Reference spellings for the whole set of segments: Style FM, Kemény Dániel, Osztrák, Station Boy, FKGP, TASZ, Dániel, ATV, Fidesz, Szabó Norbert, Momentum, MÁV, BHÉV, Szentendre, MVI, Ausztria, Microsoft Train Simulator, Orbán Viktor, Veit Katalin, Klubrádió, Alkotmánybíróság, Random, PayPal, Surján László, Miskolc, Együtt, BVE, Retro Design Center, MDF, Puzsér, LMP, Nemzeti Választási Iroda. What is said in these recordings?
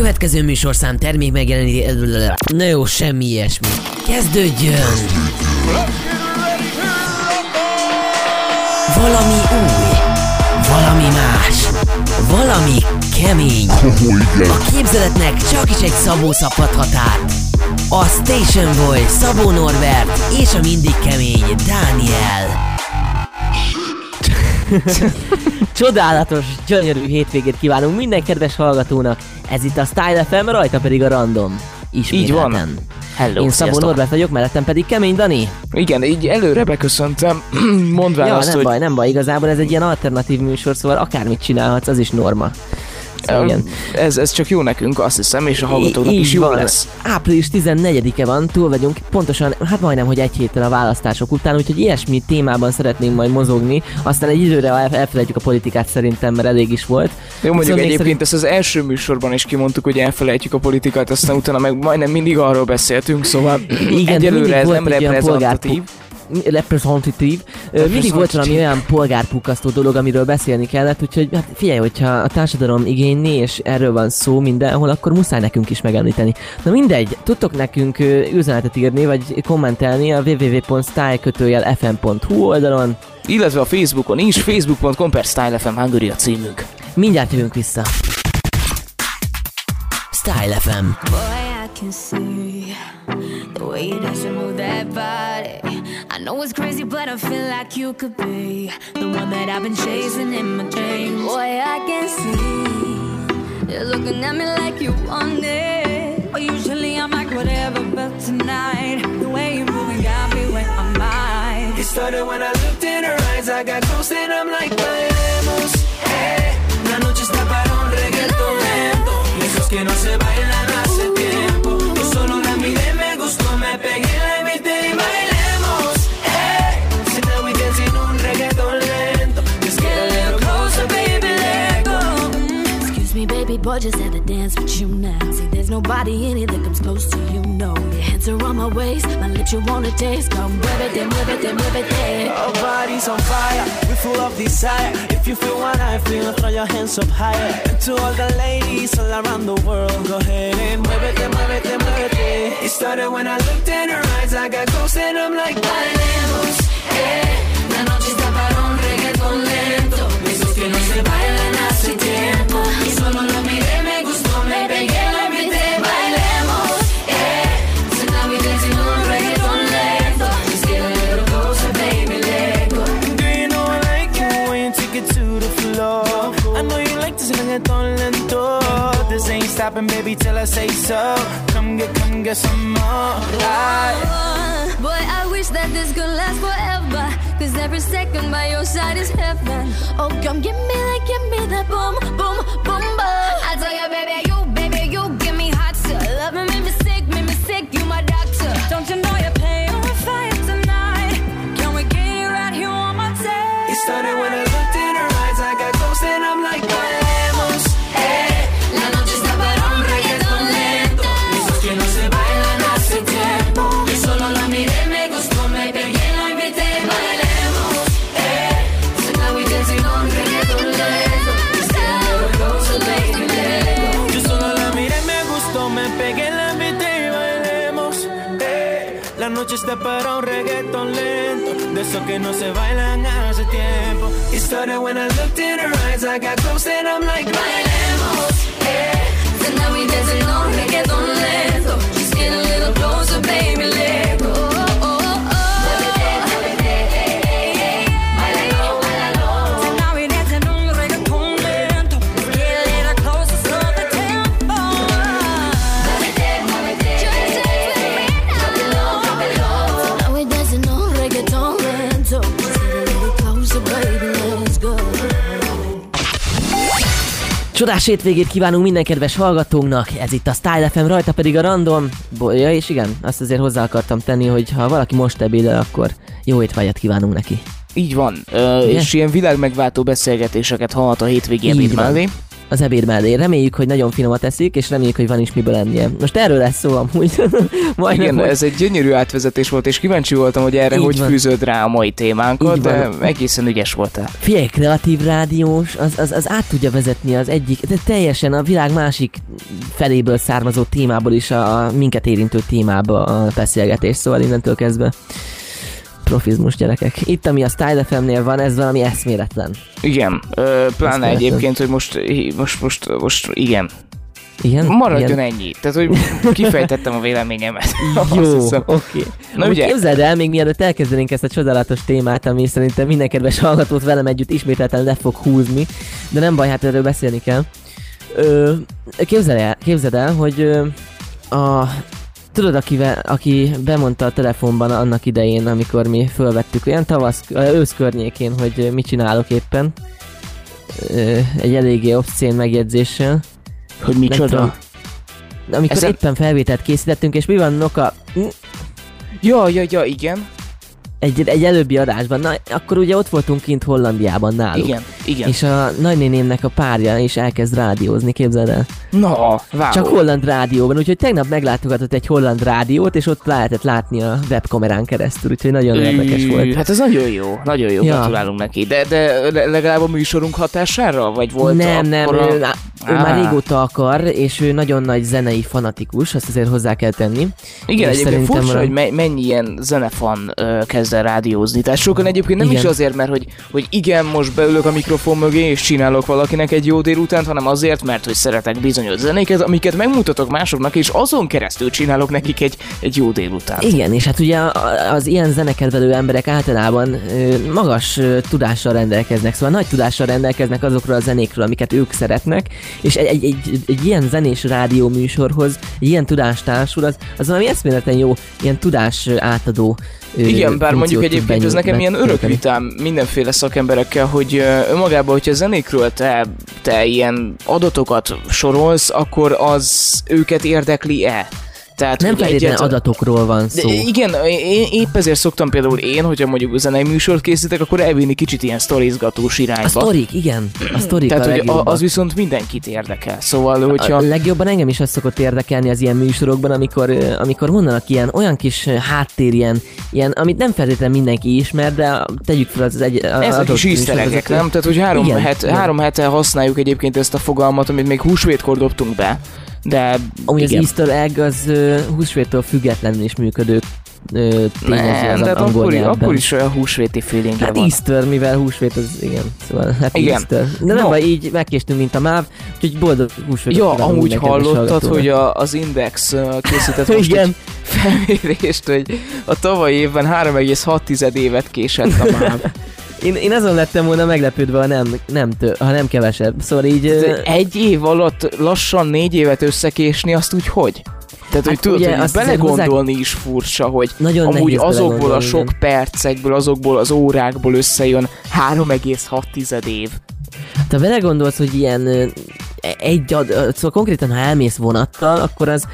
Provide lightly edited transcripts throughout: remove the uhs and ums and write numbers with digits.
következő műsorszám termék megjeleníti... Na jó, semmi ilyesmi. Kezdődjön! Valami új, valami más, valami kemény. A képzeletnek csakis egy Szabó szabhat határt. A Station Boy, Szabó Norbert és a mindig kemény Dániel. Csodálatos, gyönyörű hétvégét kívánunk minden kedves hallgatónak. Ez itt a Style FM, rajta pedig a Random. Ismét így van. Hello, én Szabó Norbert vagyok, mellettem pedig Kemény Dani. Igen, így előre beköszöntem, mondván ja, azt, nem hogy... baj, nem baj, igazából ez egy ilyen alternatív műsor, szóval akármit csinálhatsz, az is norma. Szóval ez csak jó nekünk, azt hiszem, és a hallgatóknak is jó van. Lesz. Április 14-e van, túl vagyunk, pontosan, hát majdnem, hogy egy héttel a választások után, úgyhogy ilyesmi témában szeretnénk majd mozogni, aztán egy időre elfelejtjük a politikát szerintem, mert elég is volt. Jó, mondjuk szóval egyébként ezt az első műsorban is kimondtuk, hogy elfelejtjük a politikát, aztán utána meg majdnem mindig arról beszéltünk, szóval igen, egyelőre ez nem reprezentatív. Representatív. Mindig volt valami olyan polgárpukkasztó dolog, amiről beszélni kellett, úgyhogy hát figyelj, hogyha a társadalom igényli, és erről van szó mindenhol, akkor muszáj nekünk is megemlíteni. Na mindegy, tudtok nekünk üzenetet írni, vagy kommentelni a www.style-fm.hu oldalon, illetve a Facebookon is, facebook.com/StyleFM Hungary a címünk. Mindjárt jövünk vissza. Style FM. The way you dance and move that body, I know it's crazy, but I feel like you could be the one that I've been chasing in my dreams. Boy, I can see you're looking at me like you want it. Well, usually I'm like whatever, but tonight the way you're moving got me with my mind. It started when I looked in her eyes, I got close and I'm like, bailemos, hey. La noche está para un reggaeton lento, esos que no se bailan hace tiempo. Yo solo la miré, me gustó, me pegué, la invité y bailemos, hey. Sit down, we dance in un reggaeton lento. Just get a little closer, baby, let go. Excuse me, baby boy, just had to dance with you now. See, there's nobody in it that comes close to you, no. Your hands are on my waist, my lips you wanna taste. Come with it, then with it, then with it, hey. Our body's on fire, we're full of desire. If you feel what I feel, throw your hands up higher. And to all the ladies all around the world, go ahead and move it, move it, move it. It started when I looked in her eyes, I got close and I'm like, bailemos, eh. La noche está para un reggaeton lento, esos que no se bailan hace tiempo. Y solo la miré, me gustó, me pegué, la invité, bailemos, eh. So now we dance in un reggaeton lento, just get a little closer, baby, let go. Do you know I like it when you take it to the floor? I know you like this reggaeton lento. This ain't stopping, baby, till I say so. Come get some more. Oh, boy, I wish that this could last forever. Cause every second by your side is heaven. Oh, come give me that boom, boom, boom, boom. I tell you, baby, you give me hot, sir. Loving made me sick, you my doctor. Don't you know you're paying tonight? Can we get it right here on my tail? It started when I looked in her eyes, I got close and I'm like, vamos, hey. Para un reggaeton lento, de esos que no se bailan hace tiempo. It started when I looked in her eyes, I got close and I'm like, bailemos, eh. So now we dancing on reggaeton lento, just get a little closer, baby, let go. Csodás hétvégét kívánunk minden kedves hallgatónknak, ez itt a Style FM, rajta pedig a Random. Ja, és igen, azt azért hozzá akartam tenni, hogy ha valaki most ebédel, akkor jó étvágyat kívánunk neki. Így van, és ilyen világmegváltó beszélgetéseket hallhat a hétvégi ebéd mellé. az ebéd mellé. Reméljük, hogy nagyon finomat eszik, és reméljük, hogy van is miből ennie. Most erről lesz szó amúgy. Igen, hogy... ez egy gyönyörű átvezetés volt, és kíváncsi voltam, hogy erre így hogy van. Fűzöd rá a mai témánkat, de egészen ügyes voltál. Figyelj, kreatív rádiós, az át tudja vezetni az egyik, de teljesen a világ másik feléből származó témából is a minket érintő témába a beszélgetés, szóval innentől kezdve. Profizmus, gyerekek. Itt, ami a Style FM-nél van, ez valami eszméletlen. Igen. Pláne egyébként, hogy most igen. Igen? Maradjon igen. Ennyi. Tehát, hogy kifejtettem a véleményemet. Jó, oké. Okay. Na ugye? Képzeld el, még mielőtt elkezdenénk ezt a csodálatos témát, ami szerintem minden kedves hallgatót velem együtt ismételten le fog húzni, de nem baj, hát erről beszélni kell. Képzeld el, hogy tudod, aki bemondta a telefonban annak idején, amikor mi fölvettük olyan ősz környékén, hogy mit csinálok éppen, egy eléggé obszcén megjegyzéssel. Hogy micsoda? Amikor éppen felvételt készítettünk, és mi van, Noka? Ja, igen. Egy előbbi adásban. Na, akkor ugye ott voltunk kint Hollandiában náluk. Igen. És a nagynénémnek a párja is elkezd rádiózni, képzeld el. Na, váó. Csak holland rádióban, úgyhogy tegnap meglátogatott egy holland rádiót, és ott lehetett látni a webkamerán keresztül, úgyhogy nagyon érdekes volt. Hát ez nagyon jó, ja. Gratulálunk neki. De legalább a műsorunk hatására? Vagy volt? Nem, akkora... ő már régóta akar, és ő nagyon nagy zenei fanatikus, azt azért hozzá kell tenni. Igen, és egyébként furcsa, hogy mennyi ilyen zenefan kezd el rádiózni. Tehát sokan egyébként nem is azért, mert hogy igen, most beülök a mikrofon mögé, és csinálok valakinek egy jó délutánt, hanem azért, mert hogy szeretek bizonyos zenéket, amiket megmutatok másoknak, és azon keresztül csinálok nekik egy jó délutánt. Igen, és hát ugye az ilyen zenekedvelő emberek általában magas tudással rendelkeznek, szóval nagy tudással rendelkeznek azokról a zenékről, amiket ők szeretnek, és egy ilyen zenés rádió műsorhoz, egy ilyen tudástársul, az valami eszméleten jó, ilyen tudás átadó. Igen, bár mondjuk egyébként ez nekem ilyen örök vitám mindenféle szakemberekkel, hogy önmagában, hogyha zenékről te ilyen adatokat sorolsz, akkor az őket érdekli-e? Tehát, nem feltétlenül adatokról van szó. De igen, épp ezért szoktam például én, hogyha mondjuk zenei műsort készítek, akkor elvinni kicsit ilyen sztorizgatós irányba. A sztorik tehát, a legjobban. Az viszont mindenkit érdekel. Szóval, hogyha... A legjobban engem is azt szokott érdekelni az ilyen műsorokban, amikor mondanak ilyen olyan kis háttér, ilyen, amit nem feltétlenül mindenki ismer, de tegyük fel az egy... Ezek is ízteregek, nem? Tehát, hogy három hete használjuk egyébként ezt a fogalmat, amit még húsvétkor dobtunk be. De amúgy az Easter egg az húsvéttől függetlenül is működő tényező az tehát angol nyelvben. Akkor is olyan húsvéti feelingre hát van. Easter, mivel húsvét az igen, szóval happy igen. Easter. De nem baj, így megkéstünk, mint a MÁV, úgyhogy boldog húsvét. Ja, amúgy hallottad, hogy az Index készített most egy felmérést, hogy a tavalyi évben 3,6 évet késett a MÁV. Én azon lettem volna meglepődve, ha nem kevesebb. Szóval így... Egy év alatt lassan 4 évet összekésni, azt úgy hogy? Tehát, hát hogy tudod, hogy belegondolni is furcsa, hogy amúgy azokból a sok percekből, azokból az órákból összejön 3,6 év. Hát, ha belegondolsz, hogy ilyen szóval konkrétan, ha elmész vonattal, akkor az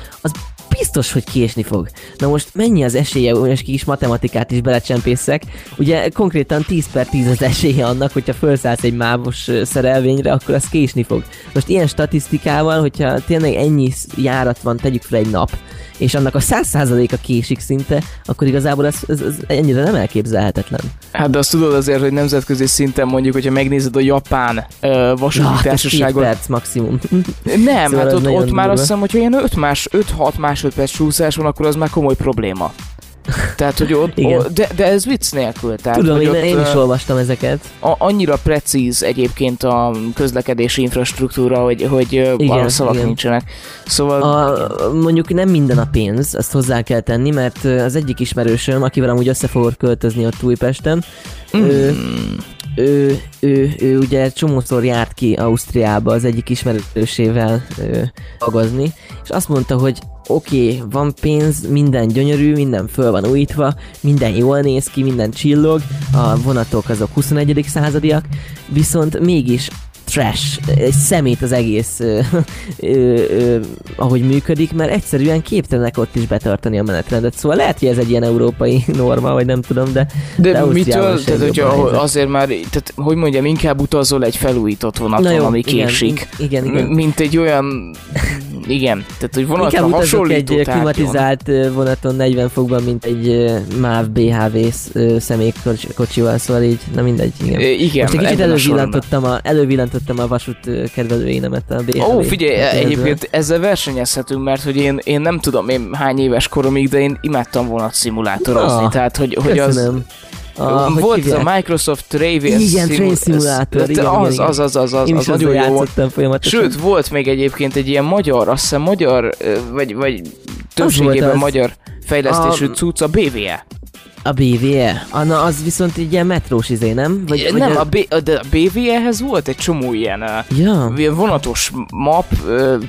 biztos, hogy késni fog. Na most mennyi az esélye, olyan kis matematikát is belecsempészek. Ugye konkrétan 10/10 az esélye annak, hogyha felszállsz egy mávos szerelvényre, akkor az késni fog. Most ilyen statisztikával, hogyha tényleg ennyi járat van, tegyük fel egy nap, és annak a 100%-a késik szinte, akkor igazából ez ennyire nem elképzelhetetlen. Hát de azt tudod azért, hogy nemzetközi szinten mondjuk, hogyha megnézed a Japán vasúti társaságot... 2 perc maximum. Nem, szóval hát ott már azt hiszem, hogyha ilyen 5-6 másodperc csúszás van, akkor az már komoly probléma. Tehát, hogy ott de ez vicc nélkül. Tehát, tudom, én is olvastam ezeket. Annyira precíz egyébként a közlekedési infrastruktúra, hogy szavak nincsenek. Szóval... mondjuk nem minden a pénz, azt hozzá kell tenni, mert az egyik ismerősöm, akivel amúgy össze fogok költözni ott Újpesten, ő ugye csomószor járt ki Ausztriába az egyik ismerősével dolgozni, és azt mondta, hogy oké, van pénz, minden gyönyörű, minden föl van újítva, minden jól néz ki, minden csillog, a vonatok azok 21. századiak, viszont mégis trash, szemét az egész, ahogy működik, mert egyszerűen képtelenek ott is betartani a menetrendet. Szóval lehet, hogy ez egy ilyen európai norma, vagy nem tudom, de... De mitől? Tehát, hogyha azért már, tehát, hogy mondjam, inkább utazol egy felújított vonaton, ami késik. Igen. Mint egy olyan... Igen, tehát hogy vonatra hasonlító egy klimatizált vonaton 40 fokban, mint egy MÁV BHÉV személykocsival, szóval így, na mindegy, igen. Igen, most egy kicsit elővillantottam a vasút kedvelőinemet a BHÉV. Ó, figyelj, egyébként ezzel versenyezhetünk, mert hogy én nem tudom én hány éves koromig, de én imádtam vonatszimulátorozni, tehát hogy az... Volt a Microsoft Train Simulator. Az én is nagyon játszottam folyamatosan. Sőt, volt még egyébként egy ilyen magyar, azt hiszem magyar, vagy többségében magyar fejlesztésű cucc, a BVE. A BVE? Anna, az viszont egy ilyen metrós izé, nem? Vagy nem, de a BVE-hez volt egy csomó ilyen vonatos map,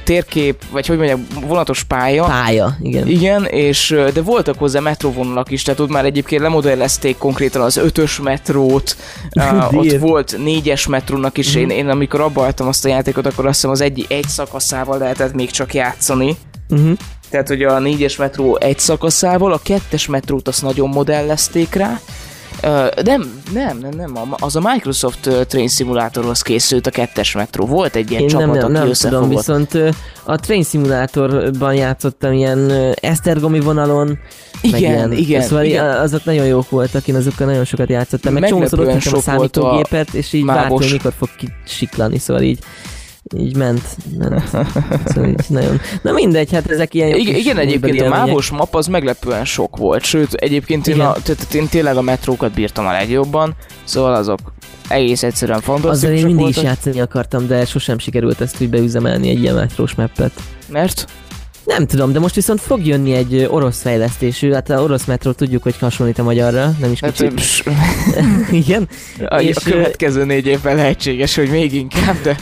térkép, vagy hogy mondjam, vonatos pálya. Pálya, igen. Igen, és de voltak hozzá metróvonalak is, tehát ott már egyébként lemodellezték konkrétan az 5-ös metrót, ott volt 4-es metrónak is, én amikor abba hagytam azt a játékot, akkor azt hiszem az egy szakaszával lehetett még csak játszani. Uh-huh. Tehát, hogy a 4-es metró egy szakaszával, a 2-es metrót azt nagyon modellezték rá. Nem, az a Microsoft Train Simulatorhoz készült a 2-es metró. Volt egy ilyen csapat, aki összefogott. Viszont a Train Simulatorban játszottam ilyen esztergomi vonalon. Igen. Szóval azok nagyon jók voltak, én azokkal nagyon sokat játszottam. Meg csomószor ott nekem a számítógépet, és így vártam, mikor fog kisiklani, szóval így. Így ment. Szóval így nagyon... Na mindegy, hát ezek ilyen... Igen, egyébként a mávos map az meglepően sok volt, sőt, egyébként én tényleg a metrókat bírtam a legjobban, szóval azok egész egyszerűen fantasztikus voltak. Azzal én mindig is játszani akartam, de sosem sikerült ezt úgy beüzemelni egy ilyen metrós mappet. Mert? Nem tudom, de most viszont fog jönni egy orosz fejlesztésű, hát az orosz metró tudjuk, hogy hasonlít a magyarra, nem is kicsit. Igen. A következő 4 évben lehetséges, hogy még inkább, de...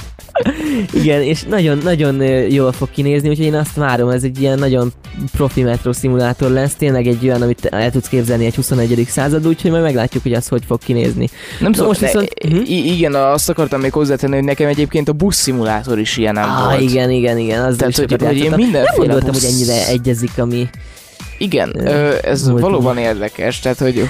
Igen, és nagyon-nagyon jól fog kinézni, úgyhogy én azt várom, ez egy ilyen nagyon profi metró szimulátor lesz, tényleg egy olyan, amit el tudsz képzelni egy 21. századú, úgyhogy majd meglátjuk, hogy az hogy fog kinézni. Nem tudom, most viszont... Igen, azt akartam még hozzátenni, hogy nekem egyébként a busz szimulátor is ilyen volt. Igen, az is sokat játszottam. Nem gondoltam, hogy ennyire egyezik, ami... Igen, ez valóban érdekes, tehát hogy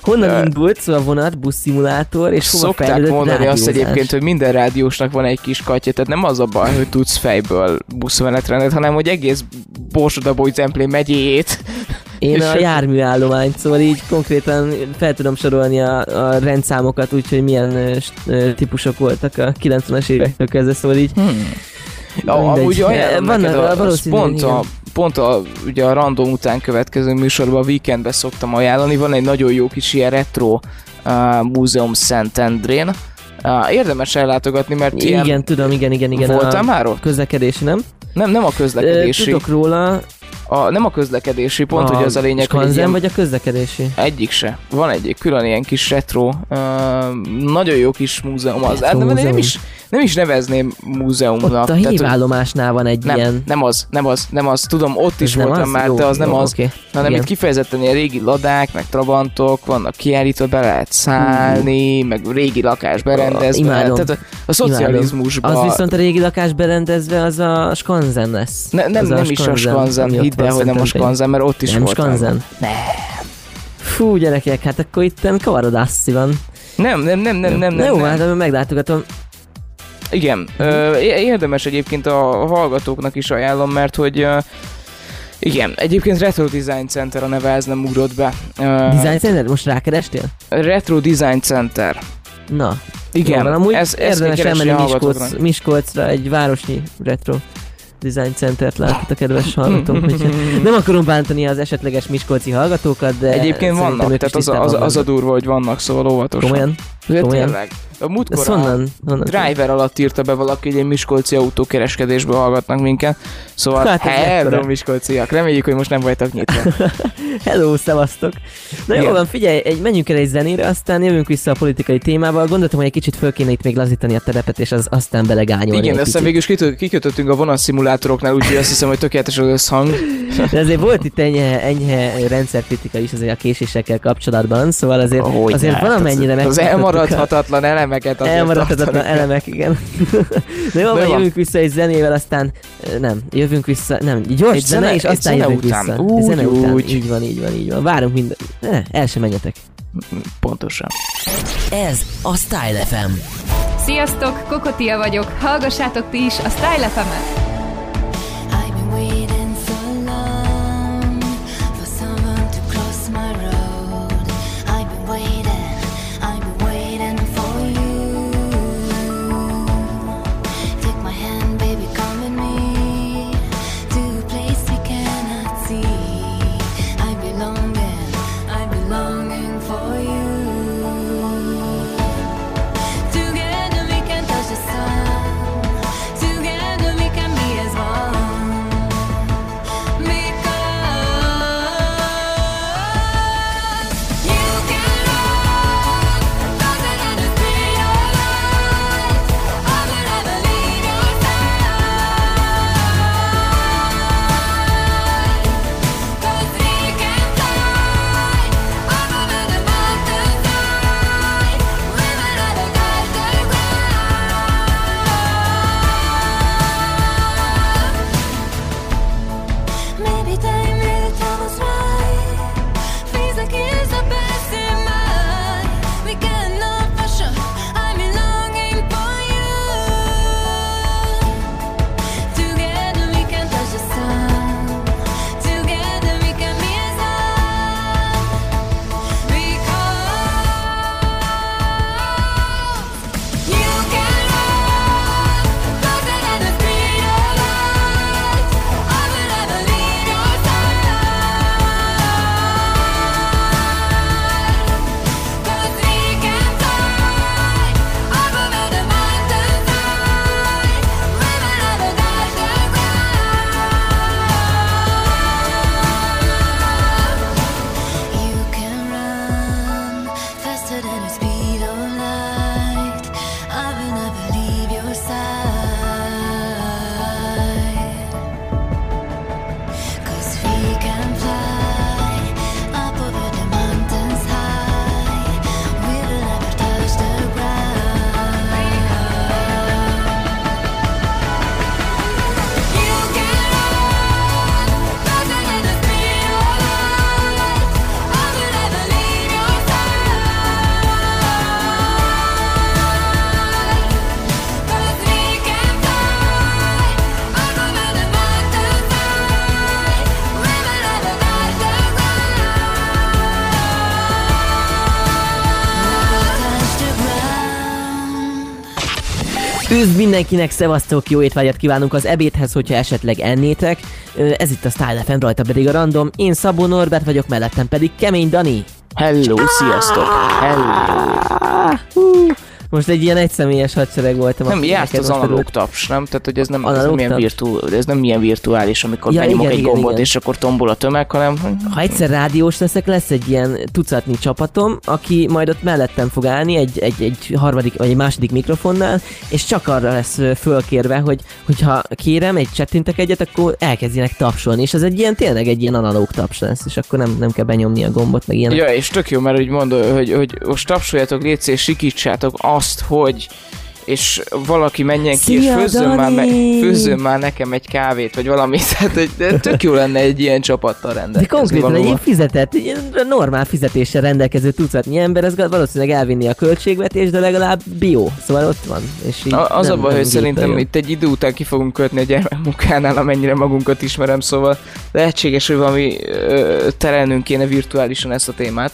honnan indult, szóval vonat, buszszimulátor, és hova fejlődött rádiózás. Szokták mondani azt egyébként, hogy minden rádiósnak van egy kis katya, tehát nem az a baj, hogy tudsz fejből buszmenetrendet, hanem hogy egész Borsod-Abaúj-Zemplén megyéjét. Én a járműállományt, szóval így konkrétan fel tudom sorolni a rendszámokat, úgyhogy milyen típusok voltak a 90-es évektől kezdve, szóval így... Amúgy ajánlom neked, ugye a Random után következő műsorban a Weekendben szoktam ajánlani, van egy nagyon jó kis ilyen retro múzeum Szentendrén. Érdemes ellátogatni, mert ilyen... Igen. Voltál már ott? Közlekedési, nem? Nem a közlekedési. Tudok róla... Nem a közlekedési, pont hogy az a lényeg, hogy ilyen... vagy a közlekedési? Egyik se. Van egy külön ilyen kis retro, nagyon jó kis múzeum az. Hát, nem is nevezném múzeumnak. Ott a hívállomásnál van egy ilyen... Nem az. Tudom, ott is voltam már, de az nem az. Hanem itt kifejezetten ilyen régi ladák, meg trabantok vannak kiállítva, be lehet szállni, meg régi lakás berendezve. Tehát a szocializmusban... Az viszont a régi lakás berendezve az a skanzen lesz. Nem is a skanzen. De hogy nem a skanzen, mert ott is volt. Nem skanzen? Nem. Fú, gyerekek, hát akkor itten kavarodászi van. Nem. Jó, hát meglátogatom. Igen. Érdemes egyébként a hallgatóknak is ajánlom, mert hogy... Igen, egyébként Retro Design Center a neve, ez nem ugrott be. Design Center? Most rákerestél? Retro Design Center. Na. Igen. Jó, amúgy érdemes elmenni Miskolcra, egy városi retro Design Centert látott a kedves hallgatók. Nem akarom bántani az esetleges miskolci hallgatókat, de egyébként vannak, tehát az a durva, hogy vannak, szóval óvatosan. Komolyan. Tényleg. A múltkor honnan driver alatt írta be valaki, hogy egy miskolci autókereskedésből hallgatnak minket, szóval hello miskolciak, reméljük, hogy most nem vagytok nyitva. Hello, szevasztok! Na jó van, figyelj, menjünk el egy zenére, aztán jövünk vissza a politikai témával, gondoltam, hogy egy kicsit föl kéne itt még lazítani a terepet, és aztán belegányolni. Igen, aztán végül is kikötöttünk a vonatszimulátorra akkumulátoroknál, úgyhogy azt hiszem, hogy tökéletes az összhang. De azért volt itt enyhe rendszerkritika is azért a késésekkel kapcsolatban, szóval azért valamennyire meg. Az elmaradhatatlan elemeket azért elmaradhatatlan elemek, igen. Na jó, majd jövünk vissza egy zenével, aztán nem, jövünk vissza, nem, gyors egy zene, és aztán jövünk vissza. Zene után, így van. Várunk minden, el sem menjetek. Pontosan. Ez a Style FM. Sziasztok, Kokotia vagyok. Hallgassátok ti is a Style FM-et. Üdv mindenkinek, szevasztok, jó étvágyat kívánunk az ebédhez, hogyha esetleg ennétek. Ez itt a Style FM, rajta pedig a Random. Én Szabó Norbert vagyok, mellettem pedig Kemény Dani. Hello, sziasztok! Hello! Most egy ilyen egyszemélyes hadsereg voltam. Nem, járt az analóg taps, nem? Tehát, hogy ez nem ilyen virtuális, amikor benyomok egy gombot, és akkor tombol a tömeg, hanem... Ha egyszer rádiós leszek, lesz egy ilyen tucatnyi csapatom, aki majd ott mellettem fog állni egy harmadik, vagy egy második mikrofonnál, és csak arra lesz fölkérve, hogyha kérem, csettintek egyet, akkor elkezdjenek tapsolni, és ez egy ilyen, tényleg egy ilyen analóg taps lesz, és akkor nem kell benyomni a gombot, meg ilyenek. Ja, és tök jó, mert úgy mondom, hogy most tapsoljatok, légy szépen, sikítsátok azt, hogy és valaki menjen ki, és főzzön már nekem egy kávét, vagy valamit, tehát tök jó lenne egy ilyen csapattal rendelkezni. De konkrétan egy fizetett, normál fizetéssel rendelkező tucatnyi ember, ez valószínűleg elvinni a költségvetés, de legalább bio, szóval ott van. És az a baj, hogy szerintem itt egy idő után ki fogunk kötni a gyermekmunkánál, amennyire magunkat ismerem, szóval lehetséges, hogy valami terelnünk kéne virtuálisan ezt a témát.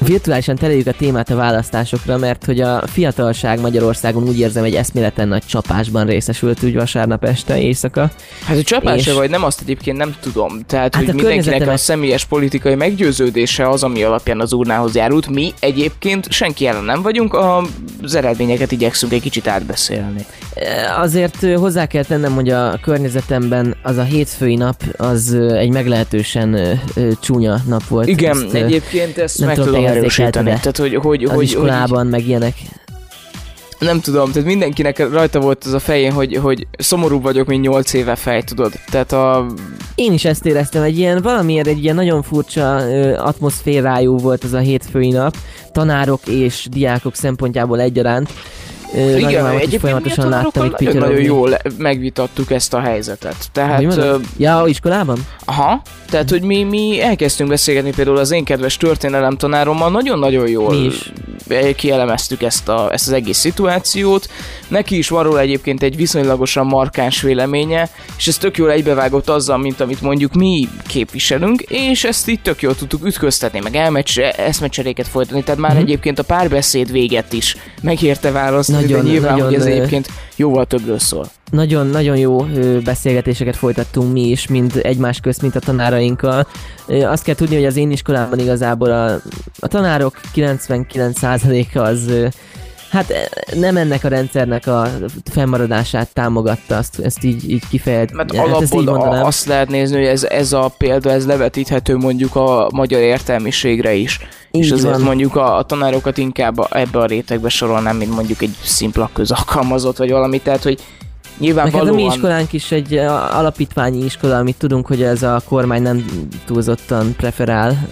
Virtuálisan tereljük a témát a választásokra, mert hogy a fiatalság Magyarországon úgy érzem, egy eszméleten nagy csapásban részesült úgy vasárnap este, éjszaka. Hát a csapás vagy nem, azt egyébként nem tudom. Tehát, hát hogy mindenkinek a személyes politikai meggyőződése az, ami alapján az urnához járult. Mi egyébként senki ellen nem vagyunk, az eredményeket igyekszünk egy kicsit átbeszélni. Azért hozzá kell tennem, hogy a környezetemben az a hétfői nap, az egy meglehetősen csúnya nap volt. Igen, ezt, egyébként ezt meg tudom. Tehát, hogy iskolában, meg ilyenek. nem tudom, tehát mindenkinek rajta volt az a fején, hogy szomorú vagyok, mint 8 éve fej, tudod. Tehát én is ezt éreztem, valamiért egy ilyen nagyon furcsa atmoszférájú volt ez a hétfői nap, tanárok és diákok szempontjából egyaránt. Igen, egyébként folyamatosan láttam itt nagyon jól megvitattuk ezt a helyzetet. Tehát, iskolában? Aha, tehát hogy mi elkezdtünk beszélgetni például az én kedves történelem tanárommal, nagyon-nagyon jól kielemeztük ezt az egész szituációt. Neki is van róla egyébként egy viszonylagosan markáns véleménye, és ez tök jól egybevágott azzal, mint amit mondjuk mi képviselünk, és ezt így tök jól tudtuk ütköztetni, meg eszmecseréket folytatni, tehát már egyébként a párbeszéd véget is megérte választ. Nagyon, de nyilván, nagyon, hogy ez egyébként jóval többről szól. Nagyon-nagyon jó beszélgetéseket folytattunk mi is, mind egymás közt, mint a tanárainkkal. Azt kell tudni, hogy az én iskolámban igazából a tanárok 99%-a az nem ennek a rendszernek a fennmaradását támogatta, ezt így kifejezett. Mert alapból azt lehet nézni, hogy ez a példa, ez levetíthető mondjuk a magyar értelmiségre is. Így és azért van. Mondjuk a tanárokat inkább ebbe a rétegbe sorolnám, mint mondjuk egy szimpla közalkalmazott vagy valami, tehát hogy nyilvánvalóan... Meg hát a mi iskolánk is egy alapítványi iskola, amit tudunk, hogy ez a kormány nem túlzottan preferál.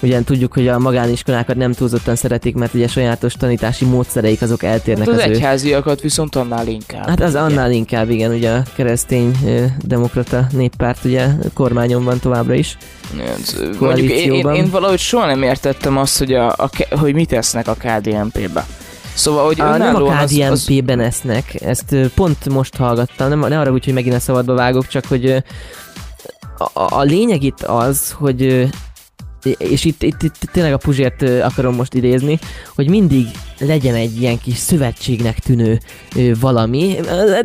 Ugyan tudjuk, hogy a magániskolákat nem túlzottan szeretik, mert ugye sajátos tanítási módszereik azok eltérnek hát az egyháziakat viszont annál inkább. Hát az annál inkább, igen, ugye a keresztény demokrata néppárt ugye kormányon van továbbra is. Mondjuk én valahogy soha nem értettem azt, hogy, hogy mit esznek a KDNP-be. Szóval, hogy nem a KDNP-ben esznek, ezt pont most hallgattam, nem arra úgy, hogy megint a szabadba vágok, csak hogy a lényeg itt az, hogy és itt tényleg a Puzsért akarom most idézni, hogy mindig legyen egy ilyen kis szövetségnek tűnő valami,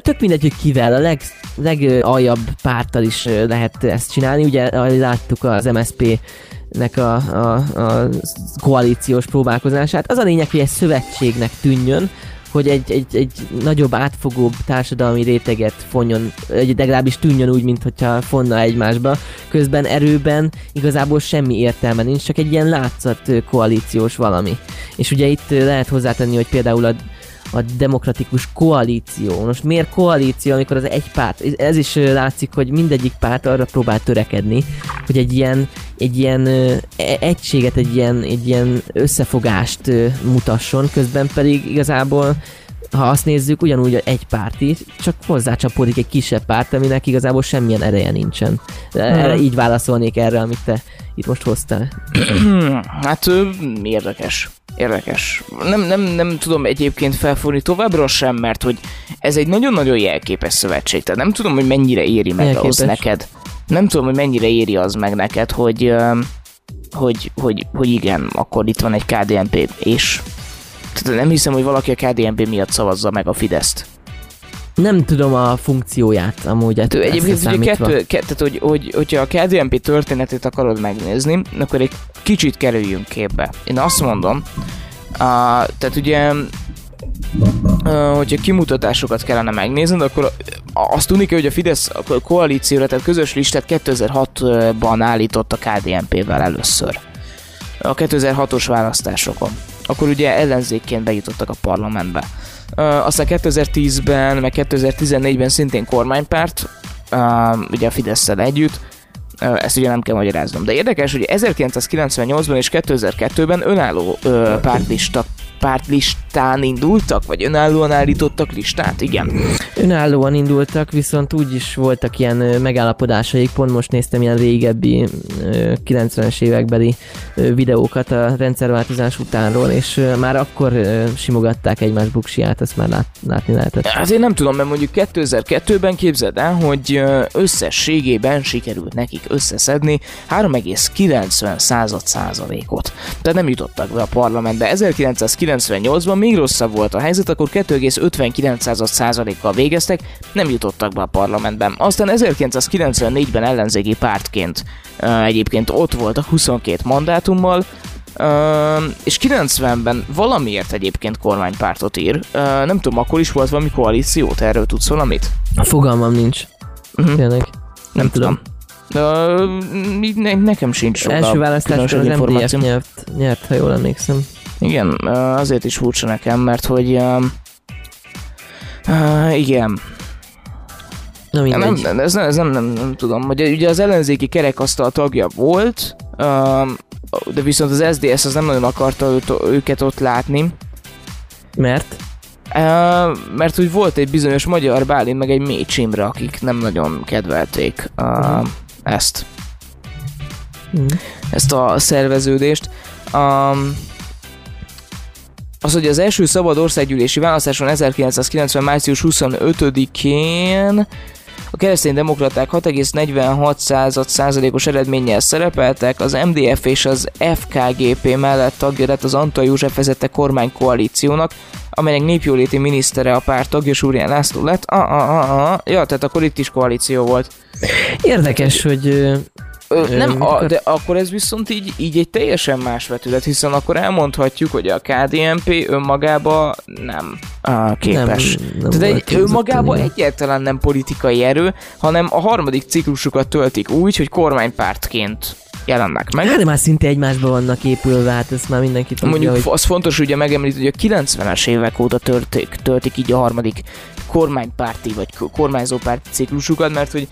tök mindegy, hogy kivel, a legaljabb párttal is lehet ezt csinálni, ugye láttuk az MSZP nek a koalíciós próbálkozását. Az a lényeg, hogy egy szövetségnek tűnjön, hogy egy nagyobb, átfogóbb társadalmi réteget fonjon, legalábbis tűnjön úgy, mintha fonna egymásba. Közben erőben igazából semmi értelme nincs, csak egy ilyen látszat koalíciós valami. És ugye itt lehet hozzátenni, hogy például a demokratikus koalíció. Most miért koalíció, amikor az egy párt? Ez is látszik, hogy mindegyik párt arra próbál törekedni, hogy egy ilyen egységet, egy ilyen összefogást mutasson, közben pedig igazából, ha azt nézzük, ugyanúgy egy párti, csak hozzácsapódik egy kisebb párt, aminek igazából semmilyen ereje nincsen. Így válaszolnék erre, amit te itt most hoztál. Hát érdekes. Érdekes. Nem tudom egyébként felfogni továbbra sem, mert hogy ez egy nagyon-nagyon jelképes szövetség. Tehát nem tudom, hogy mennyire éri meg az neked. Nem tudom, hogy mennyire éri az meg neked, hogy igen, akkor itt van egy KDNP, és tehát nem hiszem, hogy valaki a KDNP miatt szavazza meg a Fideszt. Nem tudom a funkcióját amúgy. Egyébként ugye tehát, hogyha a KDNP történetét akarod megnézni, akkor egy kicsit kerüljünk képbe. Én azt mondom, tehát ugye, hogyha kimutatásokat kellene megnézni, akkor azt tudni kell, hogy a Fidesz a koalícióra, tehát közös listát 2006-ban állított a KDNP-vel először. A 2006-os választásokon. Akkor ugye ellenzékként bejutottak a parlamentbe. Aztán 2010-ben, meg 2014-ben szintén kormánypárt, ugye a Fidesz-szel együtt, ezt ugye nem kell magyaráznom. De érdekes, hogy 1998-ban és 2002-ben önálló pártlistán indultak, vagy önállóan állítottak listát, igen. Önállóan indultak, viszont úgy is voltak ilyen megállapodásaik, pont most néztem ilyen régebbi 90-es évekbeli videókat a rendszerváltozás utánról, és már akkor simogatták egymás buksiját, ezt már látni lehetett. Hát én nem tudom, mert mondjuk 2002-ben képzeld el, hogy összességében sikerült nekik összeszedni 3,90%-ot. Tehát nem jutottak be a parlamentbe. 1998-ban még rosszabb volt a helyzet, akkor 2,59%-kal végeztek, nem jutottak be a parlamentben. Aztán 1994-ben ellenzéki pártként egyébként ott voltak 22 mandátummal, és 90-ben valamiért egyébként kormánypártot ír. Nem tudom, akkor is volt valami koalíciót, erről tudsz valamit? Fogalmam nincs. Tényleg. Nem tudom. Nekem sincs sokkal. Első választáson az MDF nyert, ha jól emlékszem. Igen, azért is furcsa nekem, mert hogy Igen. Nem tudom, hogy ugye az ellenzéki kerekasztal tagja volt, de viszont az SZDSZ az nem nagyon akarta őket ott látni. Mert? Mert hogy volt egy bizonyos Magyar Bálint, meg egy Mécs Imre, akik nem nagyon kedvelték ezt. Ezt a szerveződést. Az, hogy az első szabad országgyűlési választáson 1990. március 25-én a kereszténydemokraták 6,46%-os eredménnyel szerepeltek, az MDF és az FKGP mellett tagja lett az Antall József vezette kormánykoalíciónak, amelynek népjóléti minisztere a párt tagja Súrján László lett. Ja, tehát akkor itt is koalíció volt. Érdekes, hogy... de akkor ez viszont így egy teljesen más vetület, hiszen akkor elmondhatjuk, hogy a KDNP önmagába nem képes. Tehát önmagába egyáltalán nem politikai erő, hanem a harmadik ciklusukat töltik úgy, hogy kormánypártként jelennek meg. De már szinte egymásba vannak épülve, hát ezt már mindenki tudja. Mondjuk hogy... az fontos, ugye megemlíteni, hogy a 90-es évek óta töltik így a harmadik kormánypárti vagy kormányzópárti ciklusukat, mert hogy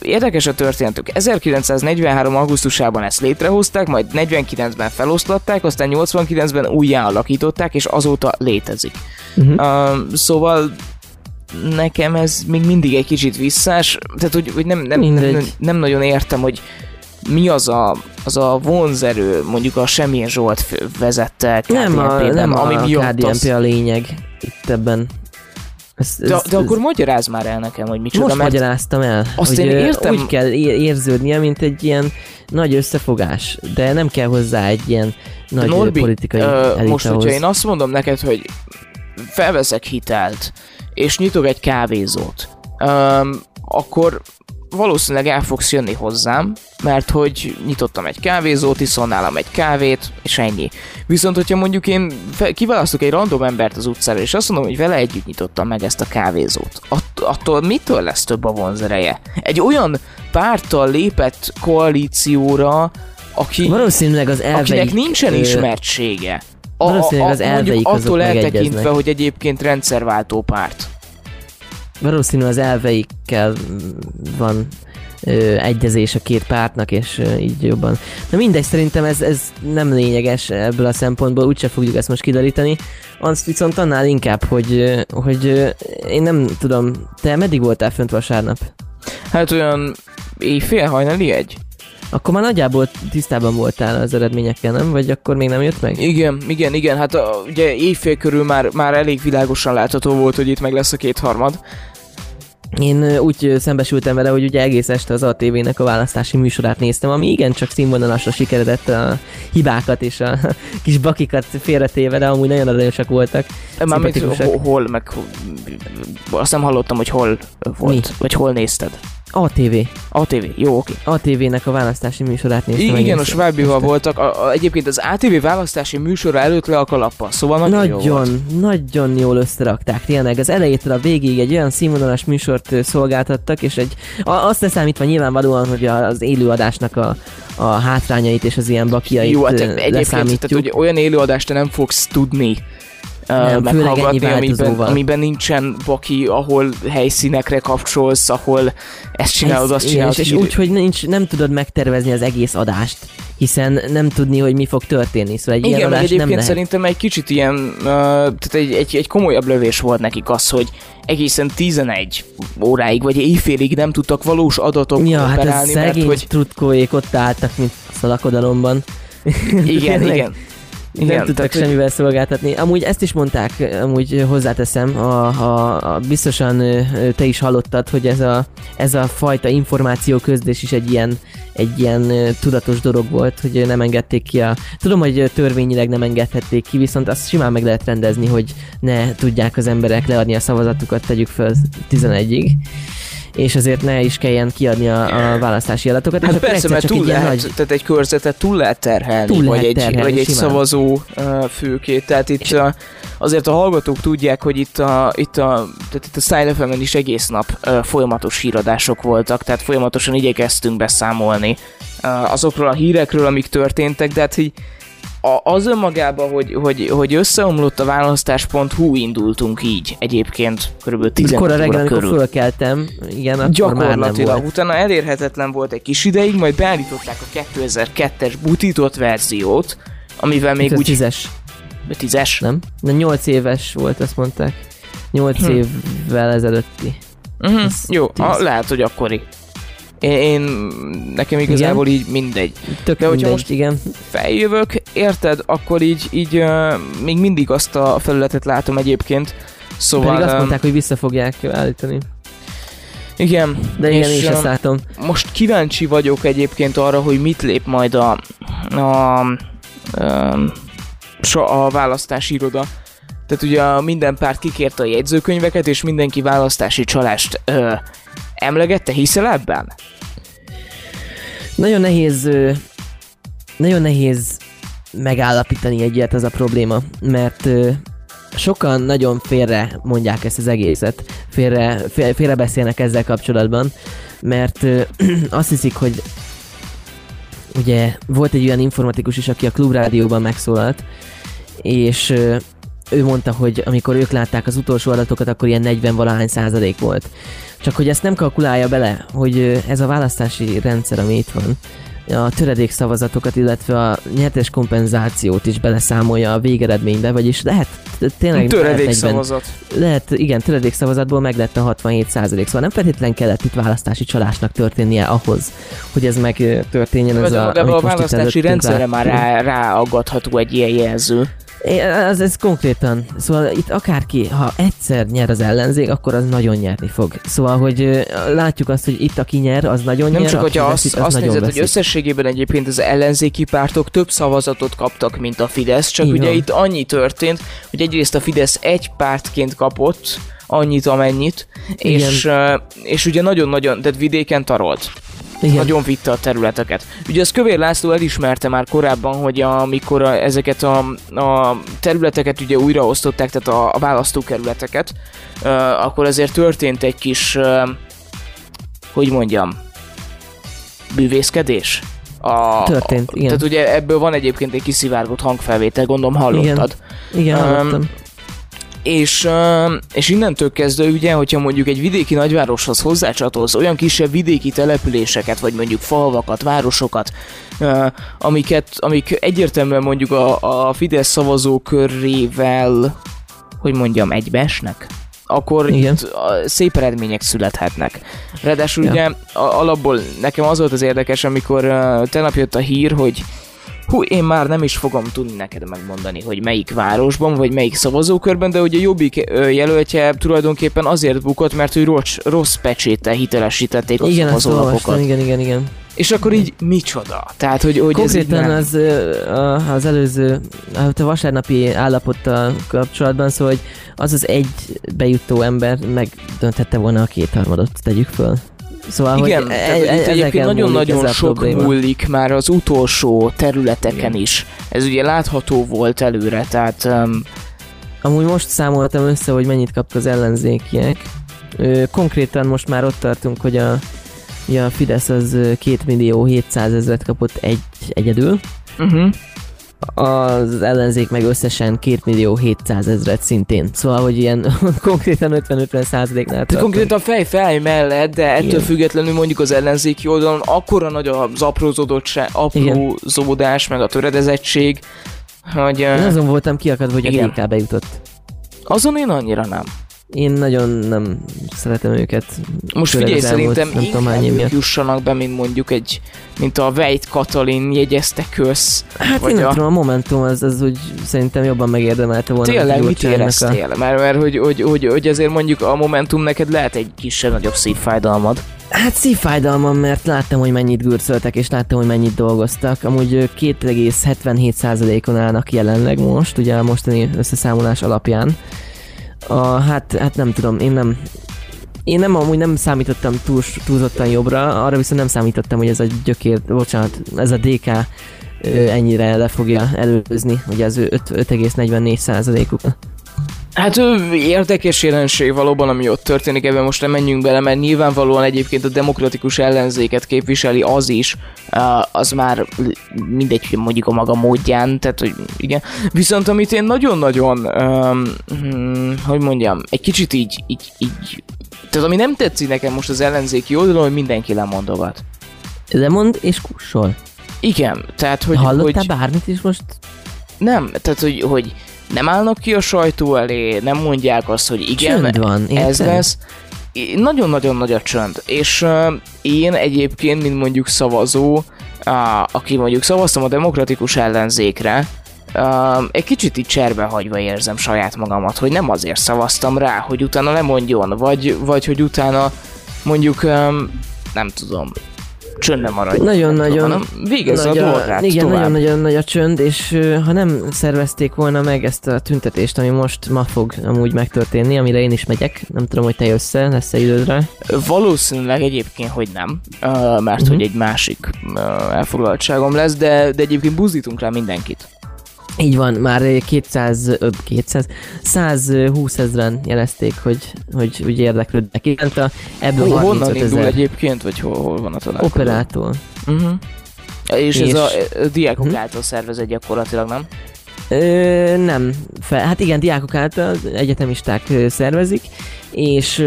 érdekes a történetük. 1943. augusztusában ezt létrehozták, majd 49-ben feloszlatták, aztán 89-ben újjá alakították, és azóta létezik. Szóval nekem ez még mindig egy kicsit visszás, tehát hogy nem nagyon értem, hogy mi az a vonzerő, mondjuk a Semmilyen Zsolt vezette KDNP-ben, nem ami miatt KDNP a lényeg itt ebben. De akkor magyarázz már el nekem, hogy micsoda. Most magyaráztam el, azt hogy értem... úgy kell érződnie, mint egy ilyen nagy összefogás, de nem kell hozzá egy ilyen nagy Norbi, politikai elitahoz. Most, hogyha én azt mondom neked, hogy felveszek hitelt, és nyitok egy kávézót, akkor valószínűleg el fogsz jönni hozzám, mert hogy nyitottam egy kávézót, iszol nálam egy kávét, és ennyi. Viszont, hogyha mondjuk én kiválasztok egy random embert az utcára, és azt mondom, hogy vele együtt nyitottam meg ezt a kávézót, attól mitől lesz több a vonzereje? Egy olyan párttal lépett koalícióra, valószínűleg az elveik, akinek nincsen ismertsége. Valószínűleg az elveik azok attól eltekintve, hogy egyébként rendszerváltó párt. Valószínű az elveikkel van egyezés a két pártnak, és így jobban. Na mindegy, szerintem ez nem lényeges ebből a szempontból, úgyse fogjuk ezt most kideríteni. Azt viszont annál inkább, hogy én nem tudom, te meddig voltál fönt vasárnap? Hát olyan éjfél, hajnali egy. Akkor már nagyjából tisztában voltál az eredményekkel, nem? Vagy akkor még nem jött meg? Igen. Hát ugye éjfél körül már elég világosan látható volt, hogy itt meg lesz a kétharmad. Én úgy szembesültem vele, hogy ugye egész este az ATV-nek a választási műsorát néztem, ami igencsak színvonalasra sikeredett, a hibákat és a kis bakikat félretéve, de amúgy nagyon aranyosak voltak. Mármint hol, meg azt nem hallottam, hogy hol volt, vagy hol nézted. ATV, jó, oké. ATV-nek a választási műsorát néztem. Igen, a Svábival voltak. Egyébként az ATV választási műsora előtt le a kalappal, szóval nagyon jól összerakták. Tényleg az elejétől a végig egy olyan színvonalas műsort szolgáltattak, és azt leszámítva nyilvánvalóan, hogy az élőadásnak a hátrányait és az ilyen bakiait leszámítjuk. Tehát, hogy olyan élőadást te nem fogsz tudni meghallgatni, amiben nincsen baki, ahol helyszínekre kapcsolsz, ahol ezt csinálod, azt csinálod. És úgy, hogy nem tudod megtervezni az egész adást, hiszen nem tudni, hogy mi fog történni, szóval egy ilyen adás nem lehet. Szerintem egy kicsit ilyen, tehát egy komolyabb lövés volt nekik az, hogy egészen 11 óráig, vagy éjfélig nem tudtak valós adatokkal operálni. Ja, hát ez szegény trutkóék ott álltak, mint a szalakodalomban. Igen. Nem tudtak semmivel szolgáltatni. Amúgy ezt is mondták, amúgy hozzáteszem, biztosan te is hallottad, hogy ez a fajta információ közlés is egy ilyen tudatos dolog volt, hogy nem engedték ki Tudom, hogy törvényileg nem engedhették ki, viszont azt simán meg lehet rendezni, hogy ne tudják az emberek leadni a szavazatukat, tegyük fel 11-ig. És azért ne is kelljen kiadni a választási adatokat. Hát persze, mert tehát egy körzetet túl lehet terhelni, vagy egy szavazó fülkét. Tehát itt azért a hallgatók tudják, hogy itt a Style FM-en is egész nap folyamatos híradások voltak, tehát folyamatosan igyekeztünk beszámolni azokról a hírekről, amik történtek, de hát így az önmagában, hogy összeomlott a választás.hu, indultunk így egyébként kb. 10 óra reggel, amikor fölkeltem, igen, akkor gyakorlatilag utána elérhetetlen volt egy kis ideig, majd beállították a 2002-es butított verziót, amivel még úgy... 10-es? Nem? De 8 éves volt, azt mondták. 8 évvel ezelőtti. Jó, lehet, hogy akkori. Én nekem igazából igen, így mindegy. Tök de hogyha mindegy, most igen, feljövök, érted, akkor így még mindig azt a felületet látom egyébként. Szóval... Pedig azt mondták, hogy vissza fogják állítani. Igen. De igen, és ezt látom. Most kíváncsi vagyok egyébként arra, hogy mit lép majd a választási iroda. Tehát ugye minden párt kikérte a jegyzőkönyveket, és mindenki választási csalást emlegette, hiszel ebben? Nagyon nehéz megállapítani egyet, ez a probléma, mert sokan nagyon félre mondják ezt az egészet, félre beszélnek ezzel kapcsolatban, mert azt hiszik, hogy ugye volt egy olyan informatikus is, aki a Klubrádióban megszólalt, és ő mondta, hogy amikor ők látták az utolsó adatokat, akkor ilyen 40% volt. Csak hogy ezt nem kalkulálja bele, hogy ez a választási rendszer, ami itt van, a töredékszavazatokat, illetve a nyertes kompenzációt is beleszámolja a végeredménybe, vagyis lehet tényleg... Töredékszavazat. Lehet, igen, töredékszavazatból meglett a 67%. Szóval nem feltétlen kellett itt választási csalásnak történnie ahhoz, hogy ez megtörténjen. De a választási rendszerre már ráaggatható egy ilyen jelző. Ez konkrétan. Szóval itt akárki, ha egyszer nyer az ellenzék, akkor az nagyon nyerni fog. Szóval, hogy látjuk azt, hogy itt aki nyer, az nagyon nem nyer. Nem csak, hogyha azt nézed, hogy összességében egyébként az ellenzéki pártok több szavazatot kaptak, mint a Fidesz, csak így ugye van. Itt annyi történt, hogy egyrészt a Fidesz egy pártként kapott annyit, amennyit, és ugye nagyon-nagyon, tehát vidéken tarolt. Igen. Nagyon vitte a területeket. Ugye az Kövér László elismerte már korábban, hogy amikor ezeket a területeket ugye újraosztották, tehát a választókerületeket, akkor azért történt egy kis, bűvészkedés. Történt, igen. Tehát ugye ebből van egyébként egy kiszivárgott hangfelvétel, gondolom hallottad. Igen, hallottam. És innentől kezdve ugye, hogyha mondjuk egy vidéki nagyvároshoz hozzácsatolsz olyan kisebb vidéki településeket, vagy mondjuk falvakat, városokat, amik egyértelműen mondjuk a Fidesz szavazókörével, egybeesnek, akkor itt szép eredmények születhetnek. Ráadásul ugye alapból nekem az volt az érdekes, amikor tegnap jött a hír, hogy én már nem is fogom tudni neked megmondani, hogy melyik városban, vagy melyik szavazókörben, de ugye Jobbik jelöltje tulajdonképpen azért bukott, mert ő rossz pecséttel hitelesítették a szavazólapokat. Igen. És akkor így micsoda? Tehát, hogy konkrétan ez így az előző, a vasárnapi állapottal kapcsolatban, szóval hogy az egy bejutó ember megdönthette volna a 2/3, tegyük föl. Szóval, igen, egyébként nagyon-nagyon sok múlik már az utolsó területeken is. Ez ugye látható volt előre, tehát... Amúgy most számoltam össze, hogy mennyit kaptak az ellenzékiek. Konkrétan most már ott tartunk, hogy a Fidesz az 2.700.000 kapott egyedül. Az ellenzék meg összesen 2.700.000 szintén. Szóval, hogy ilyen konkrétan 50-50%-nál tartunk. Konkrétan fej mellett, de ettől függetlenül mondjuk az ellenzéki oldalon akkora nagy az aprózódás, meg a töredezettség, hogy... Én azon voltam kiakadva, hogy a DK bejutott. Azon én annyira nem. Én nagyon nem szeretem őket. Most figyelj, szerintem inkább jussanak be, mint a Veit Katalin jegyezte köz. Hát én nem tudom, a Momentum az úgy szerintem jobban megérdemelte volna. Tényleg, mit éreztél? Mert hogy azért mondjuk a Momentum neked lehet egy kisebb-nagyobb szívfájdalmad. Hát szívfájdalmam, mert láttam, hogy mennyit gürcöltek, és láttam, hogy mennyit dolgoztak. Amúgy 2,77%-on állnak jelenleg most, ugye a mostani összeszámolás alapján. Hát nem tudom, én nem amúgy nem számítottam túlzottan jobbra, arra viszont nem számítottam, hogy ez a DK ennyire le fogja előzni, ugye az 5,44%-uk. Hát érdekes jelenség valóban, ami ott történik, ebben most nem menjünk bele, mert nyilvánvalóan egyébként a demokratikus ellenzéket képviseli az is, az már mindegy, mondjuk a maga módján, tehát hogy igen. Viszont amit én nagyon-nagyon, egy kicsit így, tehát ami nem tetszik nekem most az ellenzéki oldalon, hogy mindenki lemondogat. Lemond és kussol. Igen, tehát hogy... Hallottál bármit is most? Nem, tehát hogy nem állnak ki a sajtó elé, nem mondják azt, hogy igen, van, ez lesz. Nagyon-nagyon nagy a csönd. És én egyébként, mint mondjuk szavazó, aki mondjuk szavaztam a demokratikus ellenzékre, egy kicsit így cserbehagyva érzem saját magamat, hogy nem azért szavaztam rá, hogy utána lemondjon, vagy hogy utána mondjuk, nem tudom, csönd nem maradj. Nagyon-nagyon végezze a dolgát. Igen, nagyon-nagyon nagy a csönd, és ha nem szervezték volna meg ezt a tüntetést, ami most ma fog amúgy megtörténni, amire én is megyek, nem tudom, hogy te jössz, lesz-e idődre? Valószínűleg egyébként, hogy nem, mert hogy egy másik elfoglaltságom lesz, de egyébként buzdítunk rá mindenkit. Így van, már 120 ezeren jelezték, hogy úgy érdeklődnek. Ebből 35 ezer. Honnan indul egyébként, vagy hol van a találkozó? Operától. Uh-huh. És ez a diákok által szervezett gyakorlatilag, nem? Hát igen, diákok által, egyetemisták szervezik, és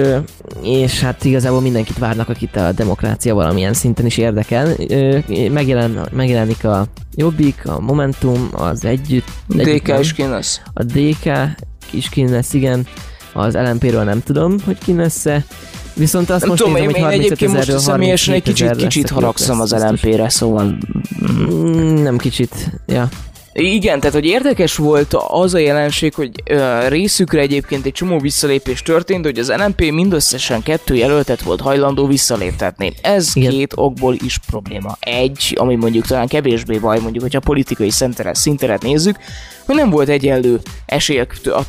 hát igazából mindenkit várnak, akit a demokrácia valamilyen szinten is érdekel. Megjelenik a Jobbik, a Momentum, az Együtt. DK is kín lesz. A DK is kín lesz, igen. Az LMP-ről nem tudom, hogy kín lesz-e. Viszont azt most tudom, nézem, hogy 35 ezerről 37 ezer. Személyesen egy kicsit haragszom az LMP-re, szóval... Nem kicsit, ja. Igen, tehát hogy érdekes volt az a jelenség, hogy részükre egyébként egy csomó visszalépés történt, de hogy az LMP mindösszesen 2 jelöltet volt hajlandó visszaléptetni. Ez igen. 2 okból is probléma. Egy, ami mondjuk talán kevésbé baj, mondjuk, hogyha politikai szinteret nézzük, hogy nem volt egyenlő esélyek a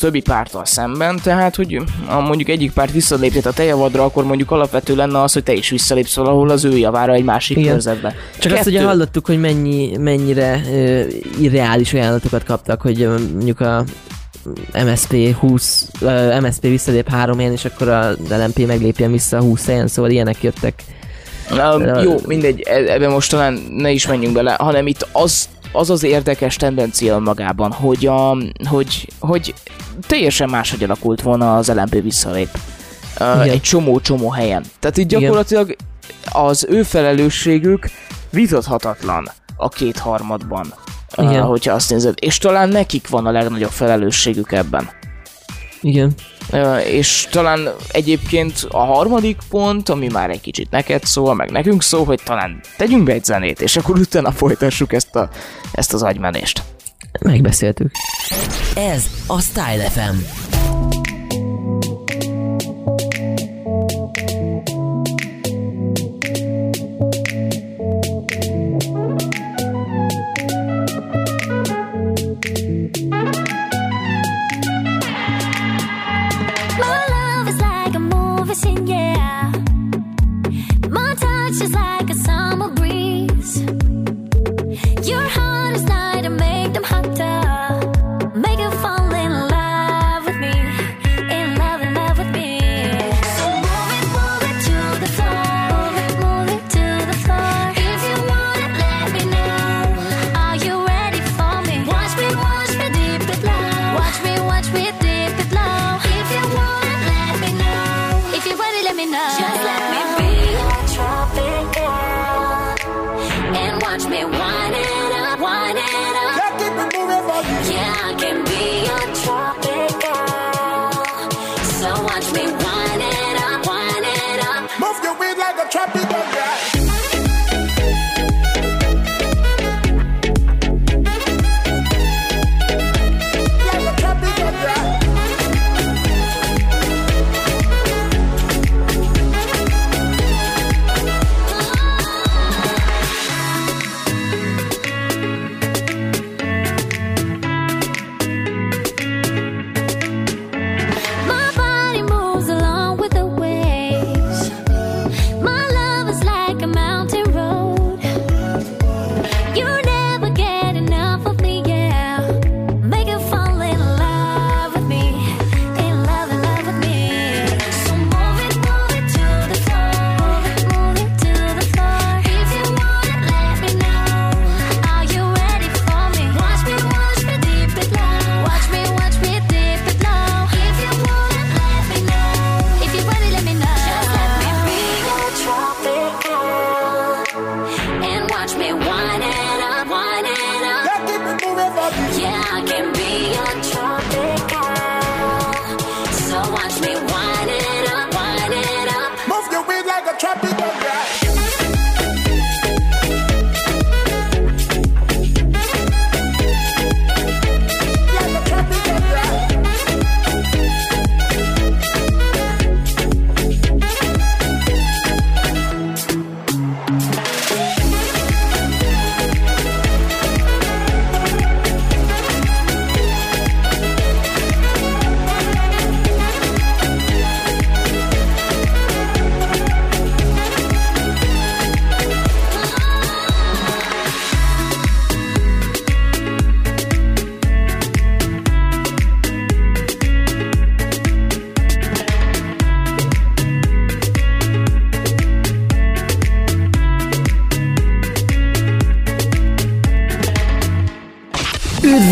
többi párttal szemben, tehát hogy ha mondjuk egyik párt visszaléptet a te javadra, akkor mondjuk alapvető lenne az, hogy te is visszalépsz valahol az ő javára egy másik körzetben. Csak azt ugye hallottuk, hogy mennyire irreális ajánlatokat kaptak, hogy mondjuk a MSZP visszalép 3 helyen, és akkor a LMP meglépjen vissza 20 helyen, szóval ilyenek jöttek. Jó, mindegy, ebben most talán ne is menjünk bele, hanem itt az érdekes tendencia magában, hogy teljesen máshogy alakult volna az LMP visszalép egy csomó helyen. Tehát itt gyakorlatilag az ő felelősségük vitathatatlan a 2/3-ban, hogyha azt nézed. És talán nekik van a legnagyobb felelősségük ebben. Igen. És talán egyébként a 3. pont, ami már egy kicsit neked szól, meg nekünk szól, hogy talán tegyünk be egy zenét, és akkor utána folytassuk ezt az agymenést. Megbeszéltük. Ez a Style FM.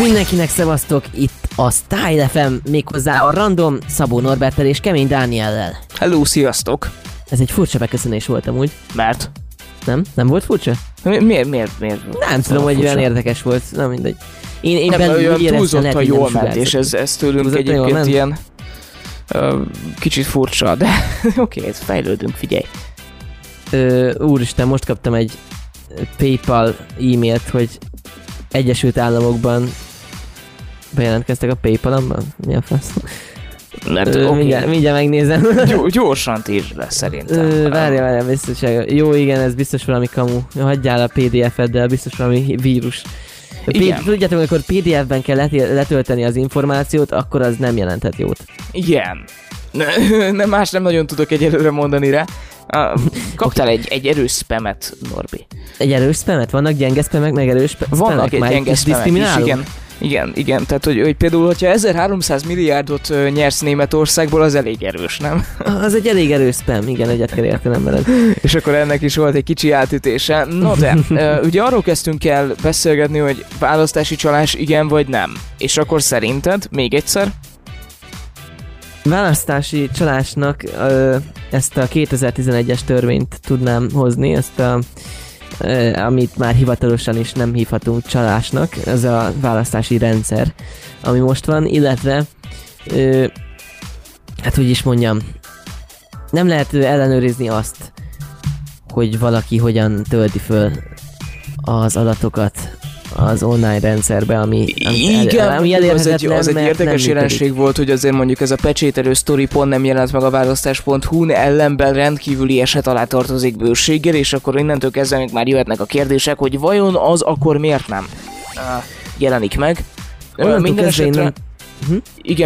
Mindenkinek szevasztok, itt a Style FM, méghozzá a Random, Szabó Norberttel és Kemény Dániellel. Hello, sziasztok! Ez egy furcsa beköszönés volt amúgy. Mert? Nem? Nem volt furcsa? Miért? Nem tudom, hogy olyan érdekes volt, nem mindegy. Én nem, olyan túlzottan jól ment, és ez tőlünk egyébként ilyen kicsit furcsa, de oké, fejlődünk, figyelj. Úristen, most kaptam egy PayPal e-mailt, hogy Egyesült Államokban bejelentkeztek a PayPal-amban? Mi a fasz? Mindjárt megnézem. Gyorsan tírt lesz szerintem. Várjál, biztonsága. Jó, igen, ez biztos valami kamu. Hagyjál a PDF-eddel, biztos valami vírus. Tudjátok, amikor PDF-ben kell letölteni az információt, akkor az nem jelenthet jót. Igen. Más nem nagyon tudok egyelőre mondani rá. Kaptál egy erős spamet, Norbi. Egy erős spamet? Vannak gyenge spamek, meg erős spamek? Vannak egy gyenge spamek is, igen. Tehát, hogy például, hogyha 1300 milliárdot nyersz Németországból, az elég erős, nem? Az egy elég erős spam, igen, egyet kell értenem veled. És akkor ennek is volt egy kicsi átütése. No de, ugye arról kezdtünk el beszélgetni, hogy választási csalás igen vagy nem. És akkor szerinted, még egyszer? Választási csalásnak ezt a 2011-es törvényt tudnám hozni, ezt a, amit már hivatalosan is nem hívhatunk csalásnak, ez a választási rendszer, ami most van, illetve hát úgy is mondjam, nem lehet ellenőrizni azt, hogy valaki hogyan tölti föl az adatokat az online rendszerbe, ami elérhetetlen, az egy érdekes jelenség volt, hogy azért mondjuk ez a pecsételő sztori pont nem jelent meg a választás.hu-n, ellenben rendkívüli eset alá tartozik bőséggel, és akkor innentől kezdve még már jöhetnek a kérdések, hogy vajon az akkor miért nem jelenik meg.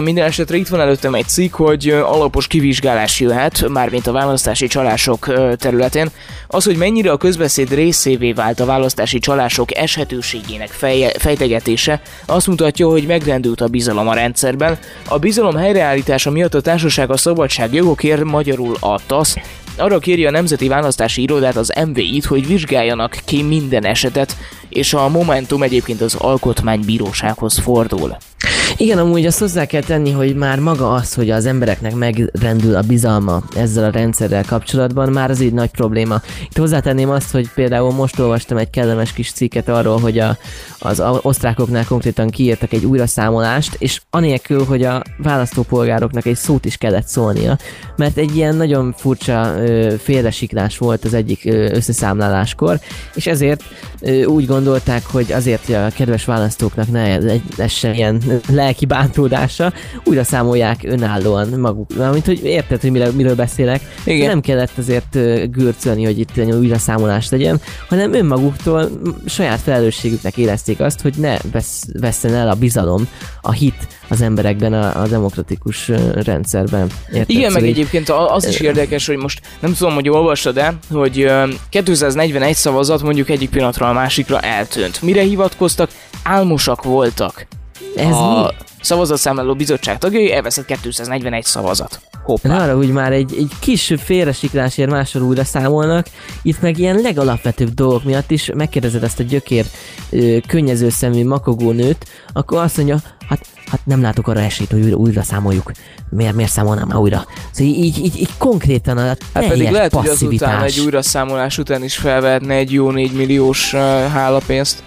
Minden esetre itt van előttem egy cikk, hogy alapos kivizsgálás jöhet, mármint a választási csalások területén. Az, hogy mennyire a közbeszéd részévé vált a választási csalások eshetőségének fejtegetése, azt mutatja, hogy megrendült a bizalom a rendszerben. A bizalom helyreállítása miatt a Társaság a Szabadság Jogokért, magyarul a TASZ, arra kéri a Nemzeti Választási Irodát, az MVI-t, hogy vizsgáljanak ki minden esetet, és a Momentum egyébként az Alkotmánybírósághoz fordul. Igen, amúgy azt hozzá kell tenni, hogy már maga az, hogy az embereknek megrendül a bizalma ezzel a rendszerrel kapcsolatban, már az így nagy probléma. Itt hozzátenném azt, hogy például most olvastam egy kellemes kis cikket arról, hogy az osztrákoknál konkrétan kiírtak egy újraszámolást, és anélkül, hogy a választópolgároknak egy szót is kellett szólnia, mert egy ilyen nagyon furcsa félresiklás volt az egyik összeszámláláskor, és ezért úgy gondolták, hogy azért, hogy a kedves választóknak ne essen ilyen lelki bántódása, újra számolják önállóan maguk. Mint hogy érted, hogy miről beszélek. Igen. Nem kellett azért gürcölni, hogy itt újra számolást legyen, hanem önmaguktól saját felelősségüknek érezték azt, hogy ne vesszen el a bizalom, a hit az emberekben, a demokratikus rendszerben. Érted? Igen, szóval meg egyébként az is érdekes, hogy most nem tudom, hogy olvastad-e, hogy 241 szavazat mondjuk egyik pillanatra a másikra eltűnt. Mire hivatkoztak? Álmosak voltak. A szavazatszámláló bizottság tagjai, elveszett 241 szavazat. Hoppá. Arra úgy már egy kis félresiklásért máshol újra számolnak, itt meg ilyen legalapvetőbb dolgok miatt is megkérdezed ezt a gyökér könnyező szemű makogó nőt, akkor azt mondja, hát nem látok arra esélyt, hogy újra számoljuk. Miért számolnám már újra? Szóval így konkrétan a teljes pedig lehet, passzivitás. Hogy azután egy újra számolás után is felvehetne egy jó 4 milliós hálapénzt.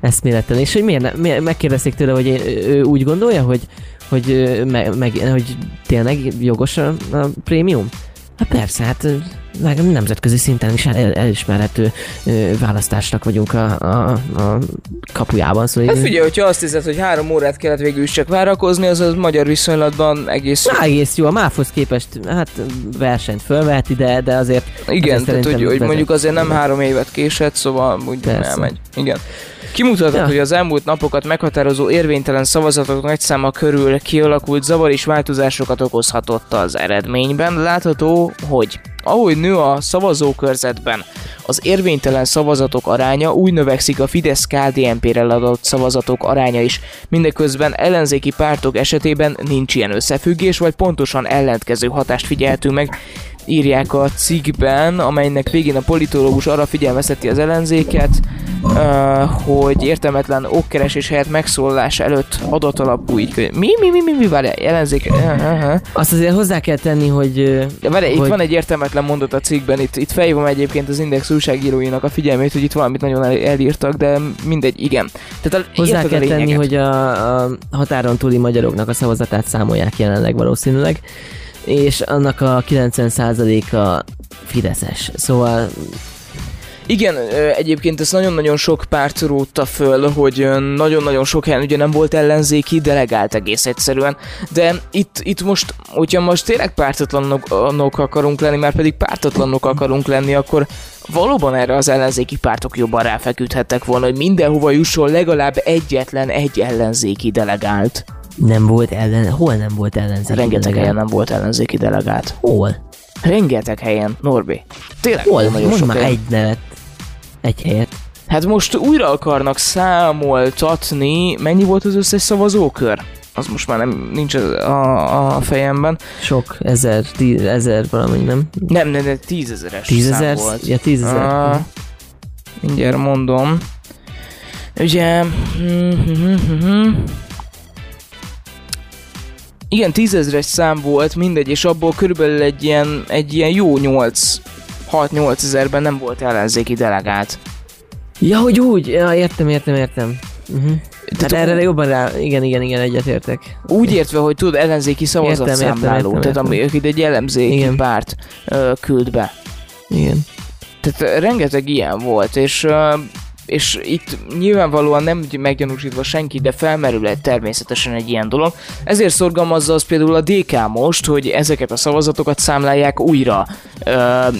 Eszméletlen. És hogy miért megkérdezték tőle, hogy ő úgy gondolja, hogy tényleg jogos a prémium? Na persze, hát meg nemzetközi szinten is elismerhető választásnak vagyunk a kapujában. Szóval hát figyelj, hogyha azt hiszed, hogy 3 órát kellett végül is csak várakozni, az a magyar viszonylatban egész jó. Na, egész jó, a MÁV-hoz képest hát versenyt fölveheti, de azért... Igen, tehát hogy mondjuk azért nem 3 évet késett, szóval úgy elmegy. Igen. Kimutatott, hogy az elmúlt napokat meghatározó érvénytelen szavazatok nagyszáma körül kialakult zavar és változásokat okozhatott az eredményben. Látható, hogy ahogy nő a szavazókörzetben az érvénytelen szavazatok aránya, úgy növekszik a Fidesz-KDNP-re adott szavazatok aránya is. Mindeközben ellenzéki pártok esetében nincs ilyen összefüggés, vagy pontosan ellentkező hatást figyeltünk meg, írják a cikkben, amelynek végén a politológus arra figyelmezteti az ellenzéket, hogy értelmetlen okkeresés helyett megszólalás előtt adatalapú így. Mi? Várjál, ellenzék... Azt azért hozzá kell tenni, hogy... Várjál, itt van egy értelmetlen mondat a cikkben, itt felhívom egyébként az Index újságíróinak a figyelmét, hogy itt valamit nagyon elírtak, de mindegy, igen. Tehát hozzá kell tenni, hogy a határon túli magyaroknak a szavazatát számolják jelenleg valószínűleg, és annak a 90%-a fideszes. Szóval... Igen, egyébként ez nagyon-nagyon sok párt rótta föl, hogy nagyon-nagyon sok helyen ugye nem volt ellenzéki delegált egész egyszerűen, de itt most, hogyha most tényleg pártatlanok akarunk lenni, már pedig pártatlanok akarunk lenni, akkor valóban erre az ellenzéki pártok jobban ráfeküdhettek volna, hogy mindenhova jusson legalább egyetlen egy ellenzéki delegált. Nem volt ellen... Hol nem volt ellenzéki delegált? Rengeteg helyen nem volt ellenzéki delegált. Hol? Rengeteg helyen, Norbi. Tényleg hol? Mondd már egy nevet. Egy helyet. Hát most újra akarnak számoltatni, mennyi volt az összes szavazókör? Az most már nem, nincs a fejemben. Sok, 1000 valamennyi, nem? Nem, 10 000-es 10 000 szám volt. Ja, 10 000. Mindjárt mondom. Ugye... Igen, 10 000-es szám volt, mindegy, és abból körülbelül egy ilyen jó 6-8 ezerben nem volt ellenzéki delegált. Ja, hogy úgy? Ja, értem. Uh-huh. Tehát erre jobban rá, igen, egyetértek. Úgy értve, hogy tudod, ellenzéki szavazatszámláló, tehát amelyek itt egy ellenzéki párt küld be. Igen. Tehát rengeteg ilyen volt, és itt nyilvánvalóan nem meggyanúsítva senki, de felmerül természetesen egy ilyen dolog. Ezért szorgalmazza az például a DK most, hogy ezeket a szavazatokat számlálják újra,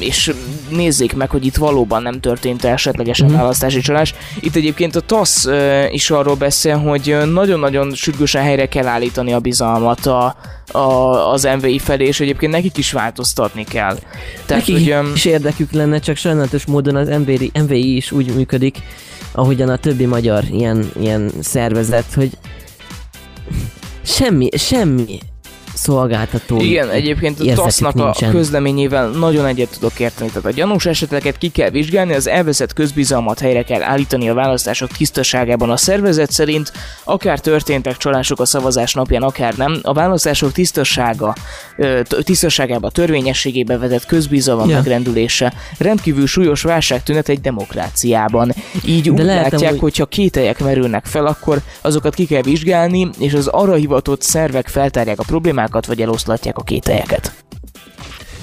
és nézzék meg, hogy itt valóban nem történt esetlegesen választási csalás. Itt egyébként a TASZ is arról beszél, hogy nagyon-nagyon sürgősen helyre kell állítani a bizalmat az MVI felé, és egyébként nekik is változtatni kell. Tehát, nekik is érdekük lenne, csak sajnálatos módon az MVI is úgy működik, ahogyan a többi magyar ilyen szervezet, hogy semmi szolgáltató. Igen, egyébként a TASZ-nak a közleményével nagyon egyet tudok érteni. Tehát a gyanús eseteket ki kell vizsgálni, az elveszett közbizalmat helyre kell állítani a választások tisztaságában. A szervezet szerint akár történtek csalások a szavazás napján, akár nem. A választások tisztaságába, törvényességébe vetett közbizalom megrendülése rendkívül súlyos válságtünet egy demokráciában. Így úgy látják, hogyha kételyek merülnek fel, akkor azokat ki kell vizsgálni, és az arra hivatott szervek feltárják a problémát, vagy eloszlatják a kételyeket.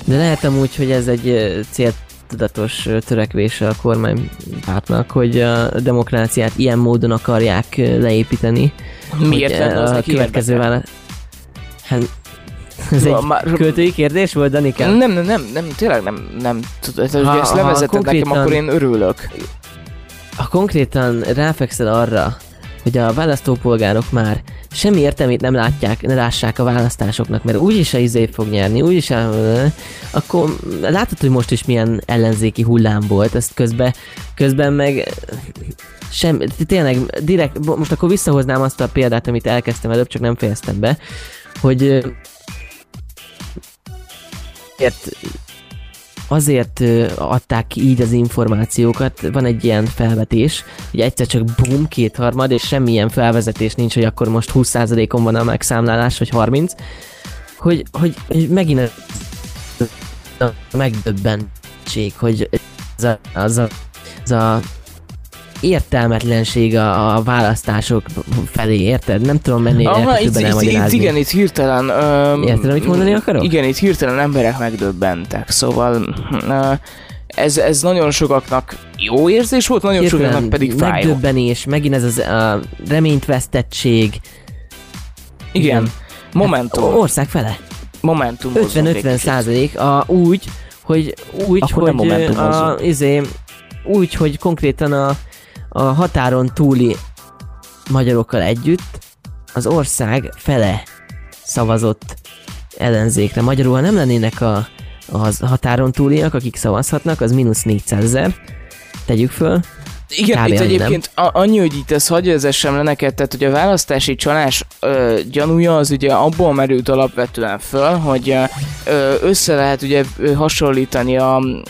De lehet amúgy, hogy ez egy céltudatos törekvése a kormánypártnak, hogy a demokráciát ilyen módon akarják leépíteni. Miért lenne az neki érdekben? Hát, ez egy költői kérdés volt, Danika? Nem, tényleg nem. Ha ezt levezeted nekem, akkor én örülök. Ha konkrétan ráfekszel arra, hogy a választópolgárok már semmi értelmét nem látják, ne lássák a választásoknak, mert úgyis a izé fog nyerni, úgyis a... Akkor látod, hogy most is milyen ellenzéki hullám volt, ezt közben meg... Tényleg, direkt, most akkor visszahoznám azt a példát, amit elkezdtem előbb, csak nem fejeztem be, hogy... Azért adták ki így az információkat, van egy ilyen felvetés, hogy egyszer csak bum, 2/3, és semmilyen felvezetés nincs, hogy akkor most 20%-on van a megszámlálás, vagy 30, hogy megint a megdöbbentség, hogy ez a értelmetlenség a választások felé, érted? Nem tudom menni többen elmagyarázni. Igen, itt hirtelen... érted, amit mondani akarok? Igen, itt hirtelen emberek megdöbbentek, szóval... Ez nagyon sokaknak jó érzés volt, nagyon hirtelen sokaknak pedig fájó. Megdöbbenés, megint ez az reményt vesztettség. Igen. Momentum. Hát, ország fele. Momentum. 50-50% úgy, hogy konkrétan a határon túli magyarokkal együtt az ország fele szavazott ellenzékre. Magyarul, ha nem lennének a határon túliak, akik szavazhatnak, az mínusz 400 000, tegyük föl. Igen, kb. Itt egyébként annyi, hogy itt ezt hagyja ezessem le neked, tehát hogy a választási csalás gyanúja az ugye abból merült alapvetően föl, hogy össze lehet ugye hasonlítani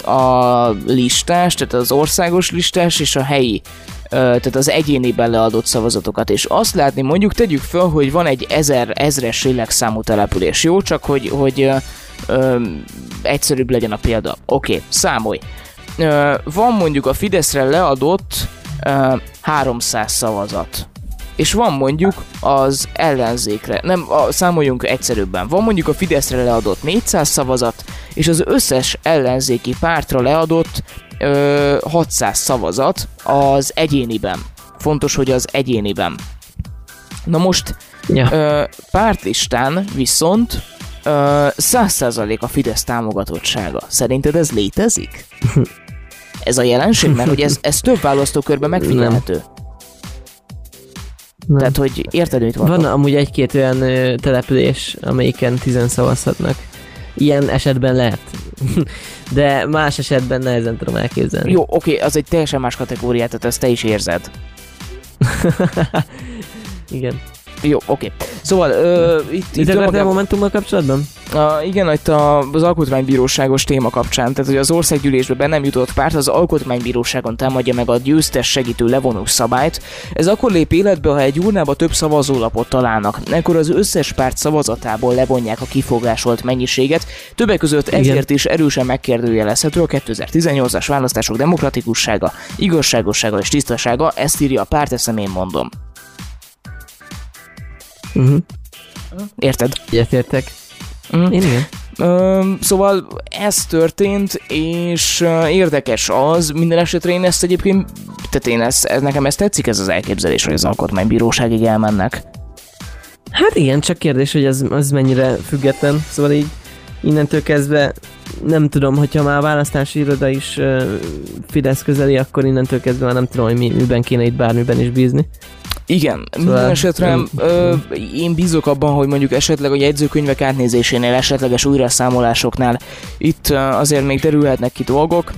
a listás, tehát az országos listás és a helyi, tehát az egyéni beleadott szavazatokat, és azt látni, mondjuk tegyük föl, hogy van egy 1000-es lélekszámú település, jó, csak hogy egyszerűbb legyen a példa. Oké, számolj. Van mondjuk a Fideszre leadott 300 szavazat. És van mondjuk az ellenzékre, számoljunk egyszerűbben. Van mondjuk a Fideszre leadott 400 szavazat, és az összes ellenzéki pártra leadott 600 szavazat az egyéniben. Fontos, hogy az egyéniben. Na most pártlistán viszont 100% a Fidesz támogatottsága. Szerinted ez létezik? Ez a jelenség? Mert hogy ez több választókörben megfigyelhető. Tehát, hogy érted, mit mondok? Van amúgy egy-két olyan település, amelyiken 10 szavazhatnak. Ilyen esetben lehet. De más esetben nehezen tudom elképzelni. Jó, oké, az egy teljesen más kategóriát, tehát ezt te is érzed. Igen. Jó, oké. Szóval itt a Momentummal kapcsolatban? Igen, itt az alkotmánybíróságos téma kapcsán, tehát hogy az országgyűlésbe be nem jutott párt az alkotmánybíróságon támadja meg a győztes segítő levonó szabályt. Ez akkor lép életbe, ha egy urnába több szavazólapot találnak. Ekkor az összes párt szavazatából levonják a kifogásolt mennyiséget. Többek között ezért is erősen megkérdőjelezhető a 2018-as választások demokratikussága, igazságossága és tisztasága, ezt írja a párt, ezt nem én mondom. Uh-huh. Érted? Értek. Uh-huh. Igen. Szóval ez történt, és érdekes az, minden esetre én ezt egyébként, tehát nekem ez tetszik, ez az elképzelés, hogy az alkotmánybíróságig elmennek. Hát igen, csak kérdés, hogy az mennyire független, szóval így innentől kezdve nem tudom, hogyha már a választási iroda is Fidesz közeli, akkor innentől kezdve már nem tudom, hogy miben kéne itt bármiben is bízni. Igen, szóval minden esetre én bízok abban, hogy mondjuk esetleg a jegyzőkönyvek átnézésénél, esetleges újraszámolásoknál itt azért még derülhetnek ki dolgok.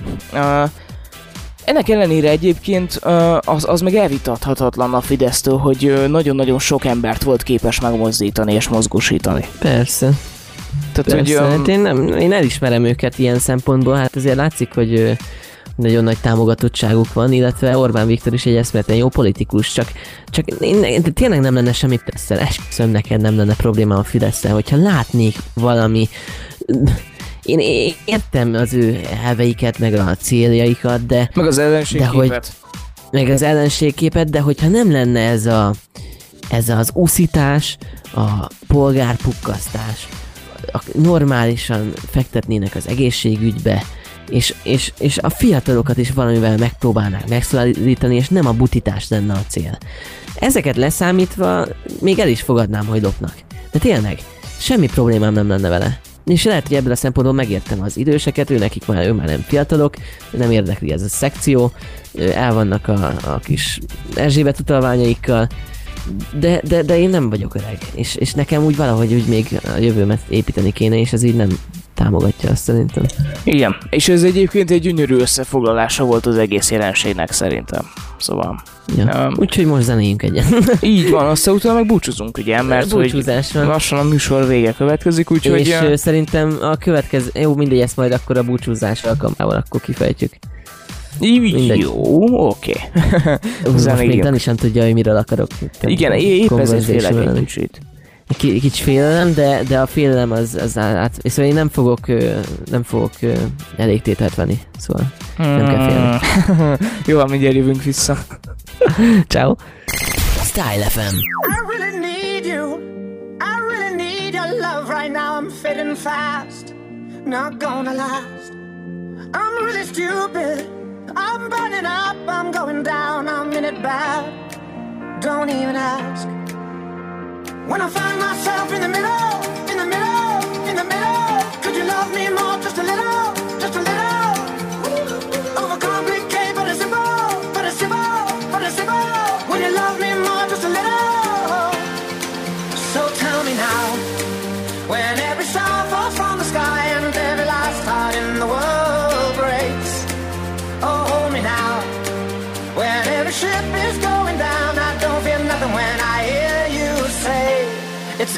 Ennek ellenére egyébként az meg elvitathatatlan a Fidesztől, hogy nagyon-nagyon sok embert volt képes megmozdítani és mozgósítani. Persze. Tehát, persze. Hogy, hát én elismerem őket ilyen szempontból, hát azért látszik, hogy... nagyon nagy támogatottságuk van, illetve Orbán Viktor is egy eszméleten jó politikus, csak én tényleg nem lenne semmi persze, esküszöm neked, nem lenne probléma a Fideszsel, hogyha látnék valami... Én értem az ő elveiket, meg a céljaikat, de... Meg az ellenségképet. Meg az ellenségképet, de hogyha nem lenne ez az úszítás, a polgárpukkasztás, normálisan fektetnének az egészségügybe, és a fiatalokat is valamivel megpróbálnák megszólítani, és nem a butitás lenne a cél. Ezeket leszámítva még el is fogadnám, hogy lopnak. De tényleg, semmi problémám nem lenne vele. És lehet, hogy ebből a szempontból megértem az időseket, ők már nem fiatalok, nem érdekli ez a szekció, el vannak a kis Erzsébet utalványaikkal, de én nem vagyok öreg, és nekem úgy valahogy úgy még a jövőmet építeni kéne, és ez így nem támogatja azt szerintem. Igen, és ez egyébként egy gyönyörű összefoglalása volt az egész jelenségnek szerintem. Szóval... Ja. Úgyhogy most zenéljünk egyet. Így van, aztán utána meg búcsúzunk, ugye, mert hogy lassan a műsor vége következik, úgyhogy... És szerintem a következő... Jó, mindegy, ezt majd akkor a búcsúzás alkalmával akkor kifejtjük. Mindegy. Jó, oké. Most még Dani sem tudja, hogy miről akarok. Igen, épp ezért félek egy kicsit. kicsi félelem, de a félelem az át... És szóval én nem fogok elég tételt venni, szóval nem kell félni. Jó, mindjárt jövünk vissza. Ciao. Style FM. I really need you. I really need your love right now. I'm fading fast. Not gonna last. I'm really stupid. I'm burning up. I'm going down. I'm in it bad. Don't even ask. When I find myself in the middle, in the middle, in the middle, could you love me more? Just a little, just a little. Overcomplicate, but it's simple, but it's simple, but it's simple. Will you love me more? Just a little. So tell me now, when every star falls from the sky and every last heart in the world breaks. Oh, hold me now, when every ship is going down, I don't feel nothing when I hear you say. It's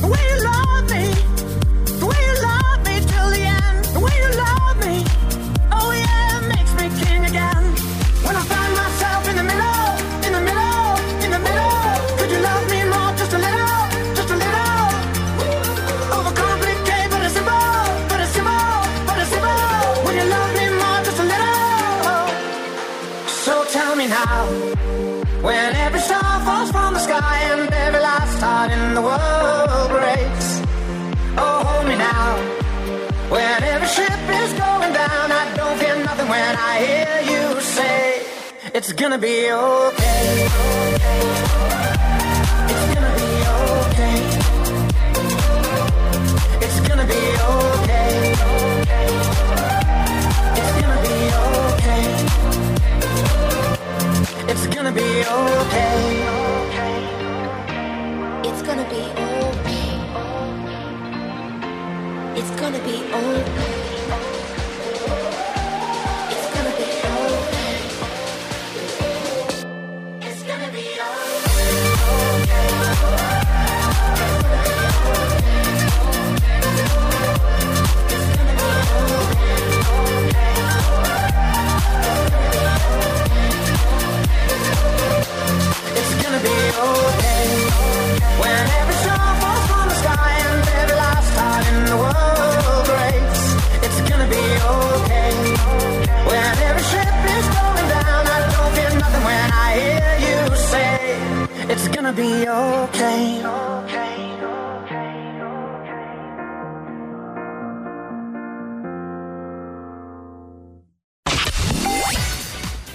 The way you love me. The way you love me till the end. The way you love me. Oh yeah, it makes me king again. When I find myself in the middle, in the middle, in the middle. Could you love me more? Just a little, just a little. Overcomplicate, but it's simple, but it's simple, but it's simple. Will you love me more? Just a little. So tell me now, when every star falls from the sky and every last heart in the world breaks. Oh, hold me now, when every ship is going down. I don't feel nothing when I hear you say, it's gonna be okay. It's gonna be okay. It's gonna be okay. It's gonna be okay. It's gonna be okay. It's gonna be okay. It's gonna be okay.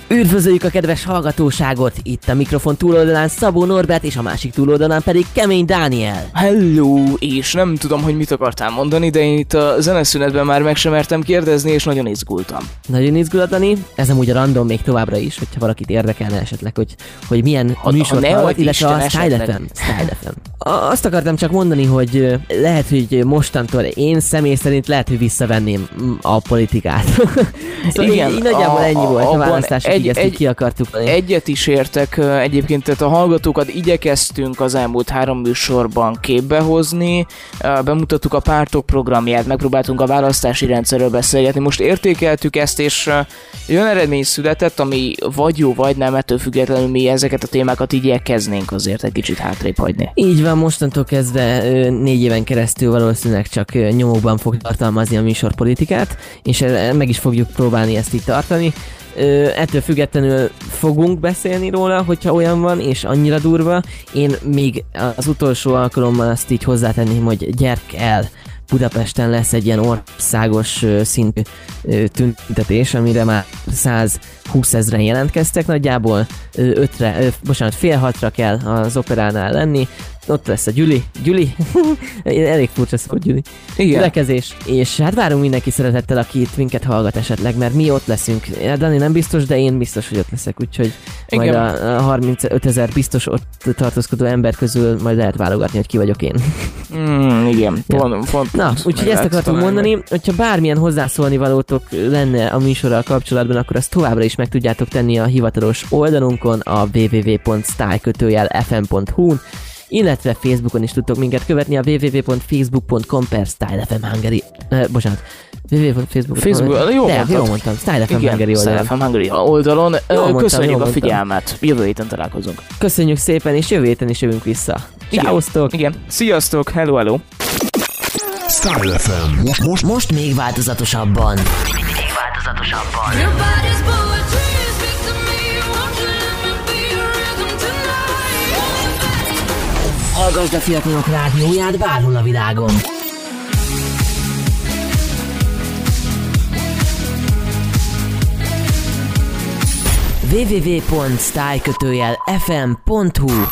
Üdvözöljük a kedves hallgatóságot! Itt a mikrofon túloldalán Szabó Norbert, és a másik túloldalán pedig Kemény Dániel. Hello! És nem tudom, hogy mit akartál mondani, de én itt a zeneszünetben már meg sem mertem kérdezni, és nagyon izgultam. Nagyon izgultad, Dani? Ez amúgy a random még továbbra is, hogyha valakit érdekelne esetleg, hogy milyen a műsort hallgat, illetve a Style FM. Azt akartam csak mondani, hogy lehet, hogy mostantól én személy szerint lehet, hogy visszavenném a politikát. Szóval igen, így nagyjából ennyi volt a választás, hogy ezt ki akartuk lenni. Egyet is értek egyébként, tehát a hallgatókat igyekeztünk az elmúlt 3 műsorban képbe hozni, bemutattuk a pártok programját, megpróbáltunk a választási rendszerről beszélgetni, most értékeltük ezt, és olyan eredmény született, ami vagy jó, vagy nem, ettől függetlenül mi ezeket a témákat igyekeznénk azért egy kicsit hátrébb hagyni. Így van, mostantól kezdve 4 éven keresztül valószínűleg csak nyomokban fog tartalmazni a műsorpolitikát, és meg is fogjuk próbálni ezt így tartani. Ettől függetlenül fogunk beszélni róla, hogyha olyan van, és annyira durva. Én még az utolsó alkalommal azt így hozzátenném, hogy gyertek el, Budapesten lesz egy ilyen országos szintű tüntetés, amire már 120 000 jelentkeztek nagyjából, 5-re, bocsánat, 5:30-ra kell az Operánál lenni, Ott lesz a Gyüli. Elég furcsa szó, Gyüli. Igen. Ülekezés. És hát várunk mindenki szeretettel, aki itt minket hallgat esetleg, mert mi ott leszünk. Dani nem biztos, de én biztos, hogy ott leszek, úgyhogy igen. Majd a 35 000 biztos ott tartózkodó ember közül majd lehet válogatni, hogy ki vagyok én. Igen. Ja. Pont. Na, úgyhogy ezt akartam mondani, hogyha bármilyen hozzászólni valótok lenne a műsorral kapcsolatban, akkor azt továbbra is meg tudjátok tenni a hivatalos oldalunkon, a www.style-fm.hu-n, illetve Facebookon is tudtok minket követni, a www.facebook.com/StyleFM Hungary. Bocsánat. Facebook, jól mondtam. Style FM Hungary oldalon. Köszönjük a figyelmet. Jövő héten találkozunk. Köszönjük szépen, és jövő héten is jövünk vissza. Sziasztok. Igen. Sziasztok. Hello. Style FM. Most még változatosabban. Hallgasd a fiatalok rádióját bárhol a világon. www.style-fm.hu